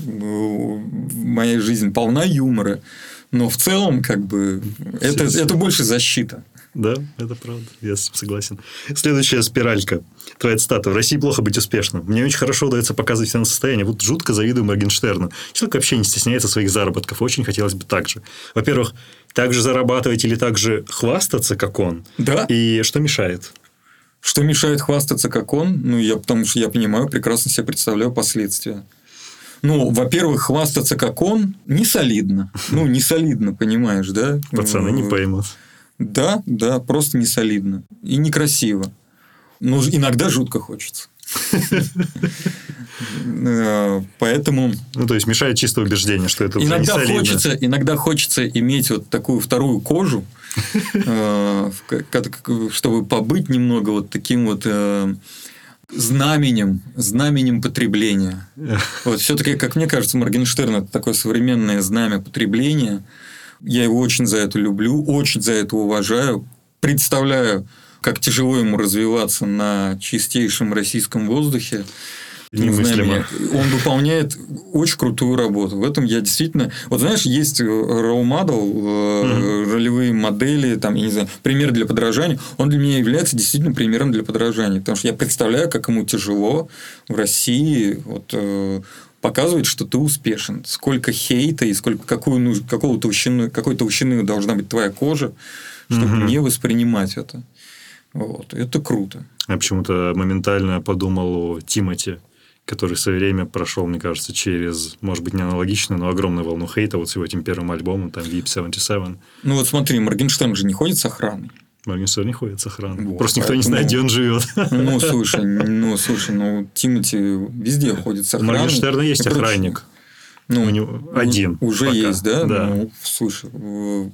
моя жизнь полна юмора. Но в целом, как бы, это больше защита. Да, это правда. Я согласен. Следующая спиралька. Твоя цитата. В России плохо быть успешным. Мне очень хорошо удается показывать себя на состояние. Вот жутко завидую Моргенштерну. Человек вообще не стесняется своих заработков. Очень хотелось бы так же. Во-первых, так же зарабатывать или так же хвастаться, как он? Да. И что мешает? Что мешает хвастаться, как он? Ну, потому что я понимаю, прекрасно себе представляю последствия. Ну, во-первых, хвастаться, как он, не солидно. Ну, не солидно, понимаешь, да? Пацаны не поймут. Да, просто не солидно и некрасиво. Но иногда жутко хочется. Поэтому... Ну, то есть, мешает чистое убеждение, что это уже не солидно. Иногда хочется иметь вот такую вторую кожу, чтобы побыть немного вот таким вот... Знаменем потребления. Вот все-таки, как мне кажется, Моргенштерн – это такое современное знамя потребления. Я его очень за это люблю, очень за это уважаю. Представляю, как тяжело ему развиваться на чистейшем российском воздухе. Немыслимо. Он выполняет очень крутую работу. В этом я действительно... Вот знаешь, есть role model, ролевые модели, там, я не знаю, пример для подражания. Он для меня является действительно примером для подражания. Потому что я представляю, как ему тяжело в России показывать, что ты успешен. Сколько хейта и какой толщины должна быть твоя кожа, чтобы не воспринимать это. Вот. Это круто. Я почему-то моментально подумал о Тимати, который в свое время прошел, мне кажется, через, может быть, не аналогичную, но огромную волну хейта вот с его этим первым альбомом, там, VIP 77. Ну, вот смотри, Моргенштерн же не ходит с охраной. Моргенштерн не ходит с охраной. Вот, просто никто не знает, где он живет. Ну, слушай, Тимати везде ходит с охраной. У Моргенштерна есть охранник. Ну, у него один. Уже пока. Есть, да? Ну, слушай.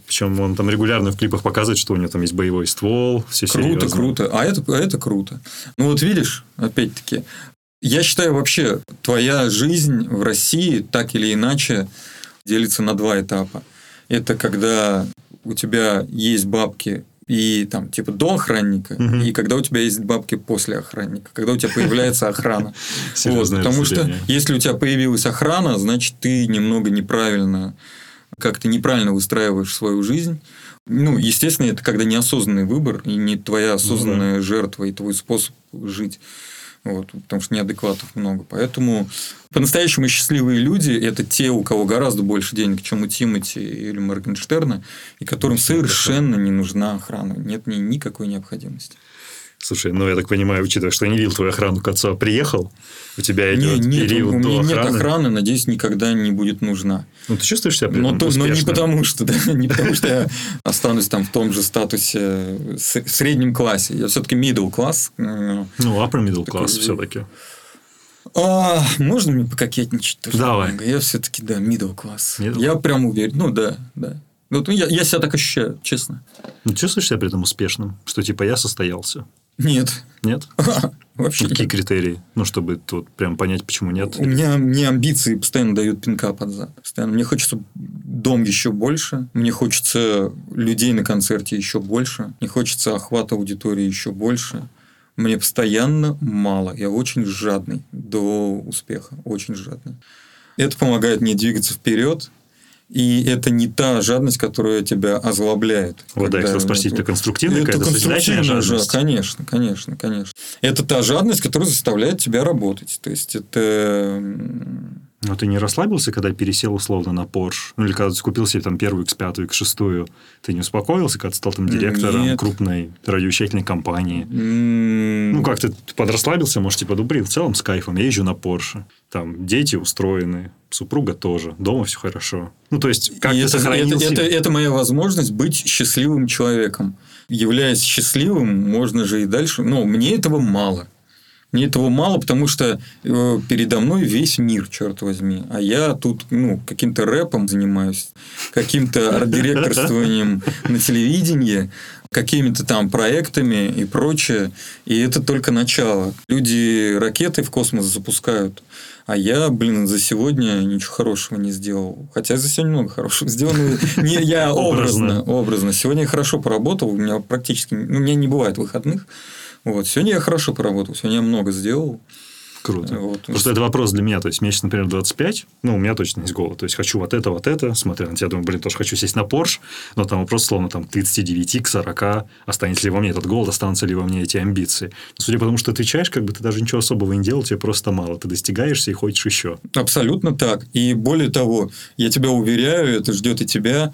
Причем он там регулярно в клипах показывает, что у него там есть боевой ствол, все серьезно. Круто. А это круто. Ну, вот видишь, опять-таки, я считаю вообще, твоя жизнь в России так или иначе делится на два этапа. Это когда у тебя есть бабки и там типа до охранника, и когда у тебя есть бабки после охранника, когда у тебя появляется охрана. Потому что если у тебя появилась охрана, значит, ты немного неправильно выстраиваешь свою жизнь. Ну, естественно, это когда неосознанный выбор, и не твоя осознанная жертва, и твой способ жить. Вот, потому что неадекватов много. Поэтому по-настоящему счастливые люди – это те, у кого гораздо больше денег, чем у Тимати или Моргенштерна, и которым совершенно не нужна охрана. Нет в ней никакой необходимости. Слушай, я так понимаю, учитывая, что я не видел твою охрану к отцу, а приехал, у тебя идет период до охраны. У меня нет охраны, надеюсь, никогда не будет нужна. Ну, ты чувствуешь себя при этом успешно? Но не потому, что я останусь там в том же статусе, в среднем классе. Я все-таки middle class. Upper middle class все-таки. Можно мне пококетничать? Давай. Я все-таки, да, middle класс. Я прям уверен. Ну, да. Вот я себя так ощущаю, честно. Ну, чувствуешь себя при этом успешным? Что, типа, я состоялся? Нет. Нет? Вообще какие критерии? Ну, чтобы тут прям понять, почему нет. У меня мне амбиции постоянно дают пинка под зад. Постоянно. Мне хочется дом еще больше. Мне хочется людей на концерте еще больше. Мне хочется охвата аудитории еще больше. Мне постоянно мало. Я очень жадный до успеха. Очень жадный. Это помогает мне двигаться вперед. И это не та жадность, которая тебя озлобляет. Вот, да, я хотел спросить, это конструктивная какая-то созидательная жадность? Конечно. Это та жадность, которая заставляет тебя работать. То есть, это... Но ты не расслабился, когда пересел условно на Porsche? Ну, или когда ты купил себе там первую X5, X6? Ты не успокоился, когда ты стал там директором крупной радиовещательной компании? Ну, как ты подрасслабился, может, типа, ну, блин, в целом с кайфом. Я езжу на Porsche. Там дети устроены, супруга тоже, дома все хорошо. Ну, то есть, как ты сохранил это моя возможность быть счастливым человеком. Являясь счастливым, можно же и дальше... Но мне этого мало. Мне этого мало, потому что передо мной весь мир, черт возьми. А я тут каким-то рэпом занимаюсь, каким-то арт-директорствованием на телевидении, какими-то там проектами и прочее. И это только начало. Люди ракеты в космос запускают. А я, за сегодня ничего хорошего не сделал. Хотя за сегодня много хорошего сделал. Не я образно. Сегодня я хорошо поработал. У меня практически... У меня не бывает выходных. Вот. Сегодня я хорошо поработал, сегодня я много сделал. Круто. Вот. Просто это вопрос для меня. То есть, мне сейчас, например, 25, у меня точно есть голод. То есть, хочу вот это. Смотря на тебя, думаю, тоже хочу сесть на Porsche, но там вопрос, словно, там, 39 к 40, останется ли во мне этот голод, останутся ли во мне эти амбиции. Судя по тому, что ты отвечаешь, ты даже ничего особого не делал, тебе просто мало. Ты достигаешься и хочешь еще. Абсолютно так. И более того, я тебя уверяю, это ждет и тебя.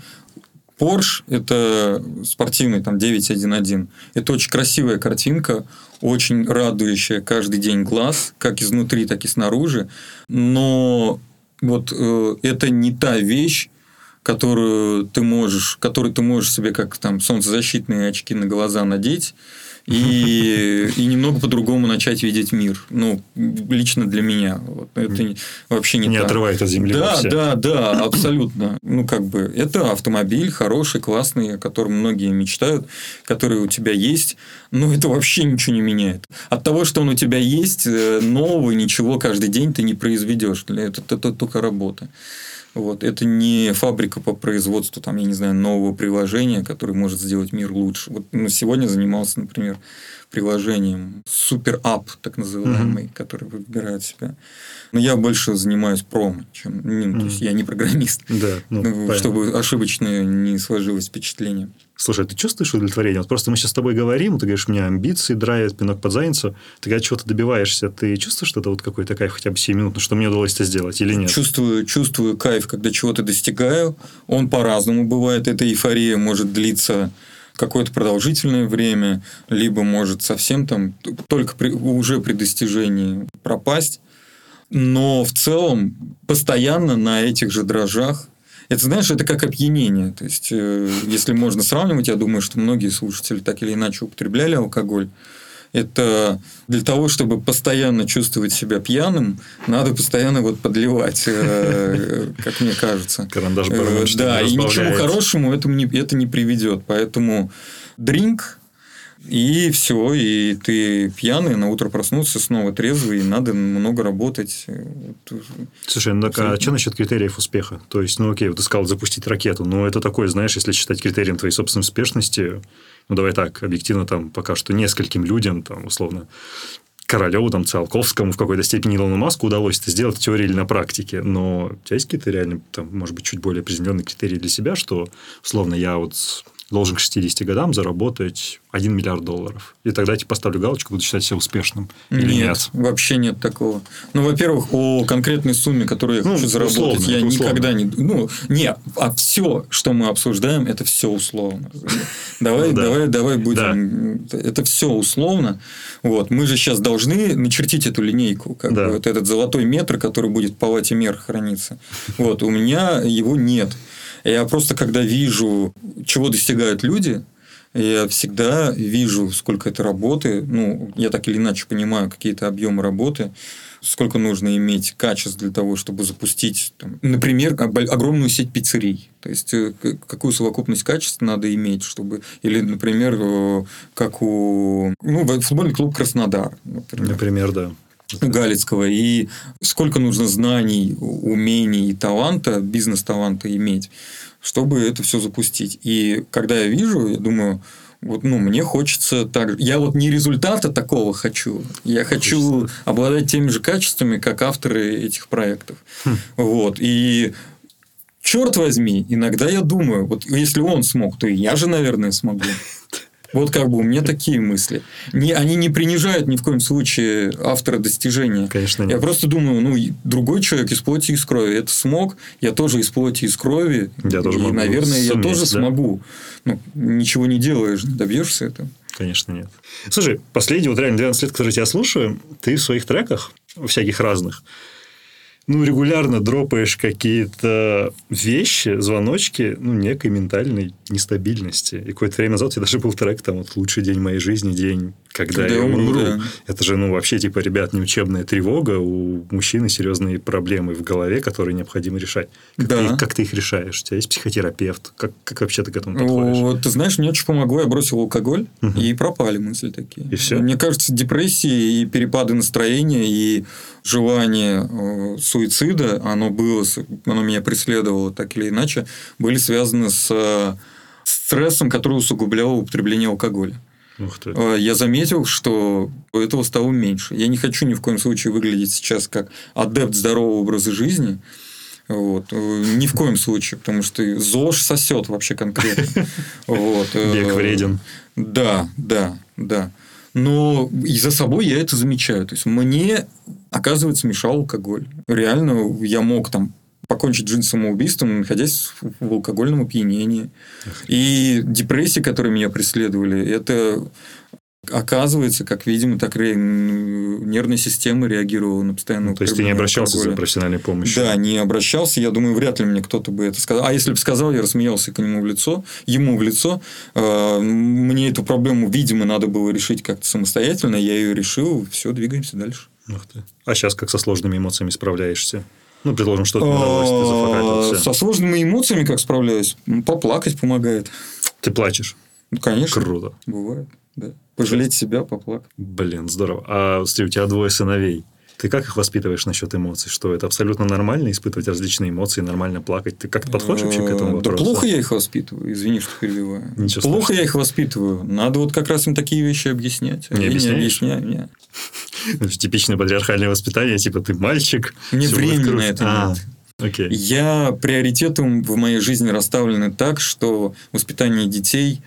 Porsche – это спортивный, 911. Это очень красивая картинка, очень радующая каждый день глаз, как изнутри, так и снаружи. Но это не та вещь, которую ты можешь себе как солнцезащитные очки на глаза надеть и немного по-другому начать видеть мир. Лично для меня. Это вообще не так. Не отрывает от земли. Да, абсолютно. Это автомобиль хороший, классный, о котором многие мечтают, который у тебя есть, но это вообще ничего не меняет. От того, что он у тебя есть, нового ничего каждый день ты не произведешь. Это только работа. Это не фабрика по производству, нового приложения, которое может сделать мир лучше. Сегодня занимался, например, приложением супер-ап, так называемый, который выбирает себя. Но я больше занимаюсь промо, чем... То есть, я не программист. Да, чтобы ошибочное не сложилось впечатление. Слушай, ты чувствуешь удовлетворение? Просто мы сейчас с тобой говорим, ты говоришь, у меня амбиции драйвят, пинок под задницу. Ты когда чего-то добиваешься, ты чувствуешь, что это какой-то кайф хотя бы 7 минут, что мне удалось это сделать или нет? Чувствую кайф, когда чего-то достигаю. Он по-разному бывает. Эта эйфория может длиться какое-то продолжительное время, либо может совсем только уже при достижении пропасть. Но в целом постоянно на этих же дрожжах. Это, знаешь, это как опьянение. То есть, если можно сравнивать, я думаю, что многие слушатели так или иначе употребляли алкоголь. Это для того, чтобы постоянно чувствовать себя пьяным, надо постоянно подливать, как мне кажется. Карандаш барабанщик. Да, и ни к чему хорошему это не приведет. Поэтому дринк, и все, и ты пьяный, на утро проснулся, снова трезвый, и надо много работать. Слушай, а что насчет критериев успеха? То есть, ты сказал запустить ракету, но это такое, знаешь, если считать критерием твоей собственной успешности, давай так, объективно, пока что нескольким людям, условно, Королеву, Циолковскому, в какой-то степени Илону Маску удалось это сделать в теории или на практике. Но у тебя есть какие-то реально, может быть, чуть более приземленные критерии для себя, что, условно, я должен к 60 годам заработать $1 миллиард. И тогда я поставлю галочку, буду считать себя успешным. Или нет? Вообще нет такого. Во-первых, о конкретной сумме, которую я хочу заработать, условно, я никогда не... все, что мы обсуждаем, это все условно. Давай будем... Это все условно. Мы же сейчас должны начертить эту линейку. Этот золотой метр, который будет в палате мер храниться. У меня его нет. Я просто, когда вижу, чего достигают люди, Я всегда вижу, сколько это работы. Ну, я так или иначе понимаю какие-то объемы работы, сколько нужно иметь качеств для того, чтобы запустить, там, например, огромную сеть пиццерий. То есть, какую совокупность качеств надо иметь, чтобы... Или, например, как у... Ну, футбольный клуб «Краснодар». Например, да. Галицкого. И сколько нужно знаний, умений и таланта, бизнес-таланта иметь, чтобы это все запустить. И когда я вижу, я думаю... Вот, ну, мне хочется так. Я вот не результата такого хочу. Я хочу обладать теми же качествами, как авторы этих проектов. Вот. И черт возьми, иногда я думаю, вот если он смог, то и я же, наверное, смогу. Вот как бы у меня такие мысли. Они не принижают ни в коем случае автора достижения. Конечно, нет. Я просто думаю, ну, другой человек из плоти и из крови это смог, я тоже из плоти и из крови, я тоже могу, наверное, суметь, я тоже смогу. Ну, ничего не делаешь, добьешься этого. Конечно, нет. Слушай, последние вот реально 12 лет, которые я тебя слушаю, ты в своих треках, всяких разных, ну, регулярно дропаешь какие-то вещи, звоночки, ну, некой ментальной нестабильности. И какое-то время назад у тебя даже был трек, там, вот, «Лучший день моей жизни», день, когда я умру. Да. Это же, ну, вообще, типа, ребят, не учебная тревога, у мужчины серьезные проблемы в голове, которые необходимо решать. Как ты их решаешь? У тебя есть психотерапевт? Как вообще ты к этому подходишь? Вот, ты знаешь, мне очень помогло, я бросил алкоголь, и пропали мысли такие. И все? Мне кажется, депрессии и перепады настроения, и желание суицида, оно меня преследовало так или иначе, были связаны с стрессом, который усугубляло употребление алкоголя. Ух ты. Я заметил, что этого стало меньше. Я не хочу ни в коем случае выглядеть сейчас как адепт здорового образа жизни. Вот. Ни в коем случае, потому что ЗОЖ сосет вообще конкретно. Бег вреден. Да. Но и за собой я это замечаю. То есть, мне, оказывается, мешал алкоголь. Реально, я мог там покончить жизнь самоубийством, находясь в алкогольном опьянении. И депрессии, которые меня преследовали, это, оказывается, как, видимо, так нервная система реагировала на постоянную... Ну, то есть, ты не обращался за профессиональной помощью? Да, не обращался. Я думаю, вряд ли мне кто-то бы это сказал. А если бы сказал, я рассмеялся ему в лицо. Мне эту проблему, видимо, надо было решить как-то самостоятельно. Я ее решил. Все, двигаемся дальше. Ух ты. А сейчас как со сложными эмоциями справляешься? Ну, предложим, что-то удалось, ты зафакатился. Со сложными эмоциями как справляюсь? Поплакать помогает. Ты плачешь? Ну, конечно. Круто. Бывает, да. Пожалеть себя, поплакать. Блин, здорово. А, Стив, у тебя 2 сыновей. Ты как их воспитываешь насчет эмоций? Что это абсолютно нормально испытывать различные эмоции, нормально плакать? Ты как-то подходишь вообще к этому вопросу? Да плохо я их воспитываю. Извини, что перебиваю. Плохо я их воспитываю. Надо вот как раз им такие вещи объяснять. Не объясняю. Типичное патриархальное воспитание. Типа, ты мальчик. Мне времени на это нет. Окей. Приоритетом в моей жизни расставлены так, что воспитание детей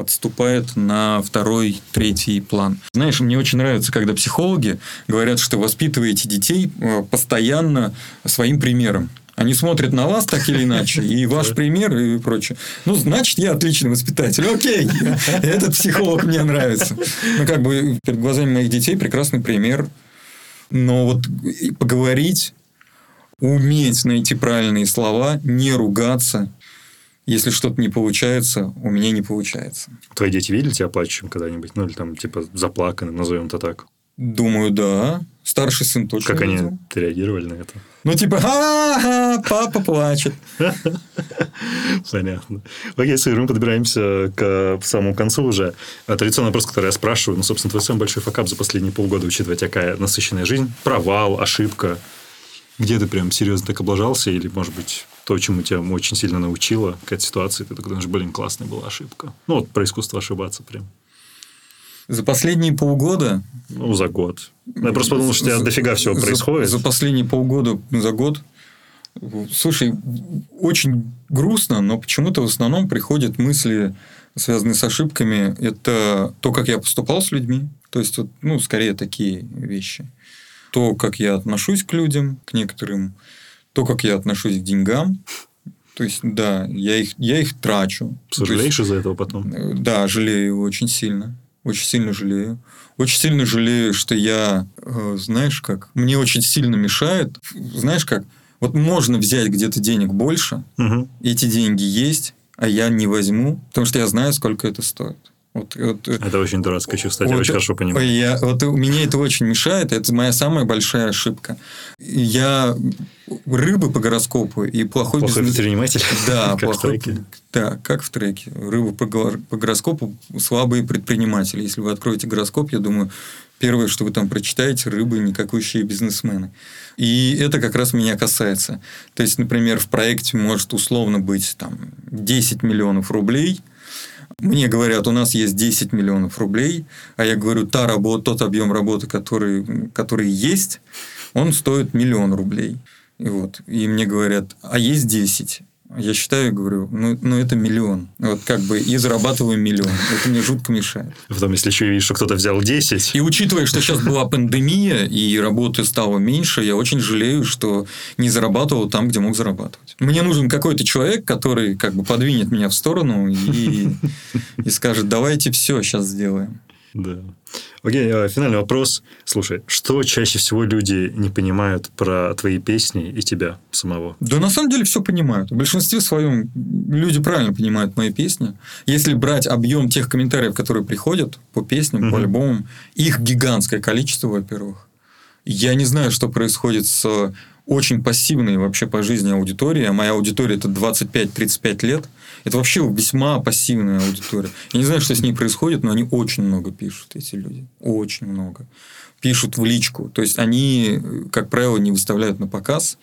отступает на 2-3 план. Знаешь, мне очень нравится, когда психологи говорят, что воспитываете детей постоянно своим примером. Они смотрят на вас так или иначе, и ваш пример, и прочее. Ну, значит, я отличный воспитатель. Окей, этот психолог мне нравится. Ну, как бы перед глазами моих детей прекрасный пример. Но вот поговорить, уметь найти правильные слова, не ругаться. Если что-то не получается, у меня не получается. Твои дети видели тебя плачущим когда-нибудь? Ну, или там, типа, заплаканным, назовем это так? Думаю, да. Старший сын точно видел. Как они реагировали на это? Ну, типа, ха-ха, папа плачет. Понятно. Окей, Сыр, мы подбираемся к самому концу уже. Традиционный вопрос, который я спрашиваю, ну, собственно, твой самый большой факап за последние полгода, учитывая такая насыщенная жизнь, провал, ошибка. Где ты прям серьезно так облажался? Или, может быть, то, чему тебя очень сильно научила какая-то ситуация, ты такой, блин, классная была ошибка. Ну, вот про искусство ошибаться прям. За последние полгода? Ну, за год. Я просто подумал, что у тебя дофига всего происходит. За последние полгода, за год. Слушай, очень грустно, но почему-то в основном приходят мысли, связанные с ошибками. Это то, как я поступал с людьми. То есть, ну, скорее такие вещи. То, как я отношусь к людям, к некоторым, то, как я отношусь к деньгам. То есть, да, я их трачу. Сожалеешь из-за этого потом? Да, жалею очень сильно. Очень сильно жалею. Очень сильно жалею, что я, знаешь как, мне очень сильно мешает. Знаешь как, вот можно взять где-то денег больше, эти деньги есть, а я не возьму, потому что я знаю, сколько это стоит. Это очень дурацкое чувство, я очень хорошо понимаю. У меня это очень мешает, это моя самая большая ошибка. Я рыба по гороскопу и плохой предприниматель. Да, как плохой, в треке. Да, как в треке. Рыба по гороскопу, слабые предприниматели. Если вы откроете гороскоп, я думаю, первое, что вы там прочитаете, рыбы никакущие бизнесмены. И это как раз меня касается. То есть, например, в проекте может условно быть там, 10 миллионов рублей. Мне говорят, у нас есть 10 миллионов рублей, а я говорю, тот объем работы, который есть, он стоит 1 000 000 рублей. И мне говорят, а есть 10. Я считаю и говорю, ну это 1 000 000. И зарабатываю 1 000 000. Это мне жутко мешает. Потом, если еще видишь, что кто-то взял 10. И учитывая, что сейчас была пандемия, и работы стало меньше, я очень жалею, что не зарабатывал там, где мог зарабатывать. Мне нужен какой-то человек, который подвинет меня в сторону и скажет, давайте все сейчас сделаем. Да. Окей, финальный вопрос. Слушай, что чаще всего люди не понимают про твои песни и тебя самого? Да, на самом деле, все понимают. В большинстве своем люди правильно понимают мои песни. Если брать объем тех комментариев, которые приходят по песням, по альбомам, их гигантское количество, во-первых. Я не знаю, что происходит с очень пассивной вообще по жизни аудиторией. Моя аудитория – это 25-35 лет. Это вообще весьма пассивная аудитория. Я не знаю, что с ней происходит, но они очень много пишут, эти люди. Очень много. Пишут в личку. То есть, они, как правило, не выставляют на показ,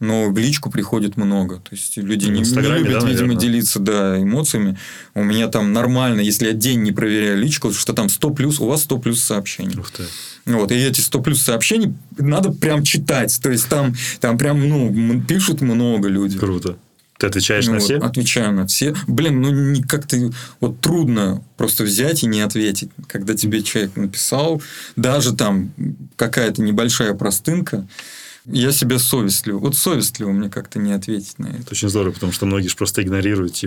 но в личку приходит много. То есть, люди не любят, видимо, делиться эмоциями. У меня там нормально, если я день не проверяю личку, что там 100 плюс, у вас 100 плюс сообщений. Ух ты. И эти 100 плюс сообщений надо прям читать. То есть, там прям, пишут много людей. Круто. Ты отвечаешь на все? Отвечаю на все. Как-то трудно просто взять и не ответить. Когда тебе человек написал, даже там какая-то небольшая простынка, я себя совестливо. Совестливо мне как-то не ответить на это. Это очень здорово, потому что многие же просто игнорируют,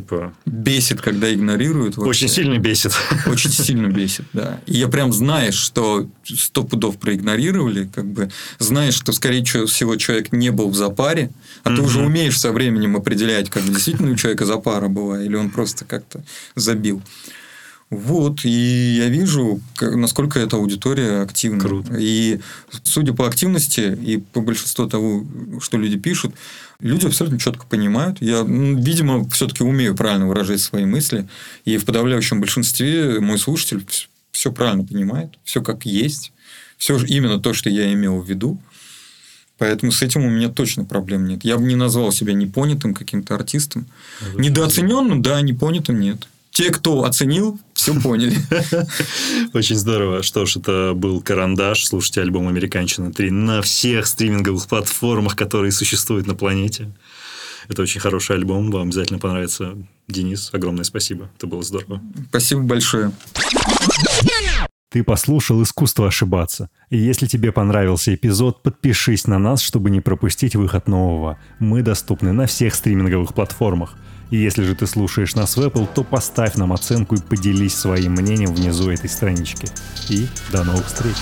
Бесит, когда игнорируют. Вообще. Очень сильно бесит. Очень сильно бесит, да. И я прям знаешь, что 100 пудов проигнорировали, знаешь, что, скорее всего, человек не был в запаре, а ты уже умеешь со временем определять, действительно у человека запара была, или он просто как-то забил. И я вижу, насколько эта аудитория активна. Круто. И судя по активности и по большинству того, что люди пишут, люди абсолютно четко понимают. Я, видимо, все-таки умею правильно выражать свои мысли. И в подавляющем большинстве мой слушатель все правильно понимает, все как есть, все именно то, что я имел в виду. Поэтому с этим у меня точно проблем нет. Я бы не назвал себя непонятым каким-то артистом. Недооцененным, да, непонятым нет. Те, кто оценил, все поняли. Очень здорово. Что ж, это был «Карандаш». Слушайте альбом «Американщина 3» на всех стриминговых платформах, которые существуют на планете. Это очень хороший альбом. Вам обязательно понравится. Денис, огромное спасибо. Это было здорово. Спасибо большое. Ты послушал «Искусство ошибаться». И если тебе понравился эпизод, подпишись на нас, чтобы не пропустить выход нового. Мы доступны на всех стриминговых платформах. И если же ты слушаешь нас в Apple, то поставь нам оценку и поделись своим мнением внизу этой странички. И до новых встреч!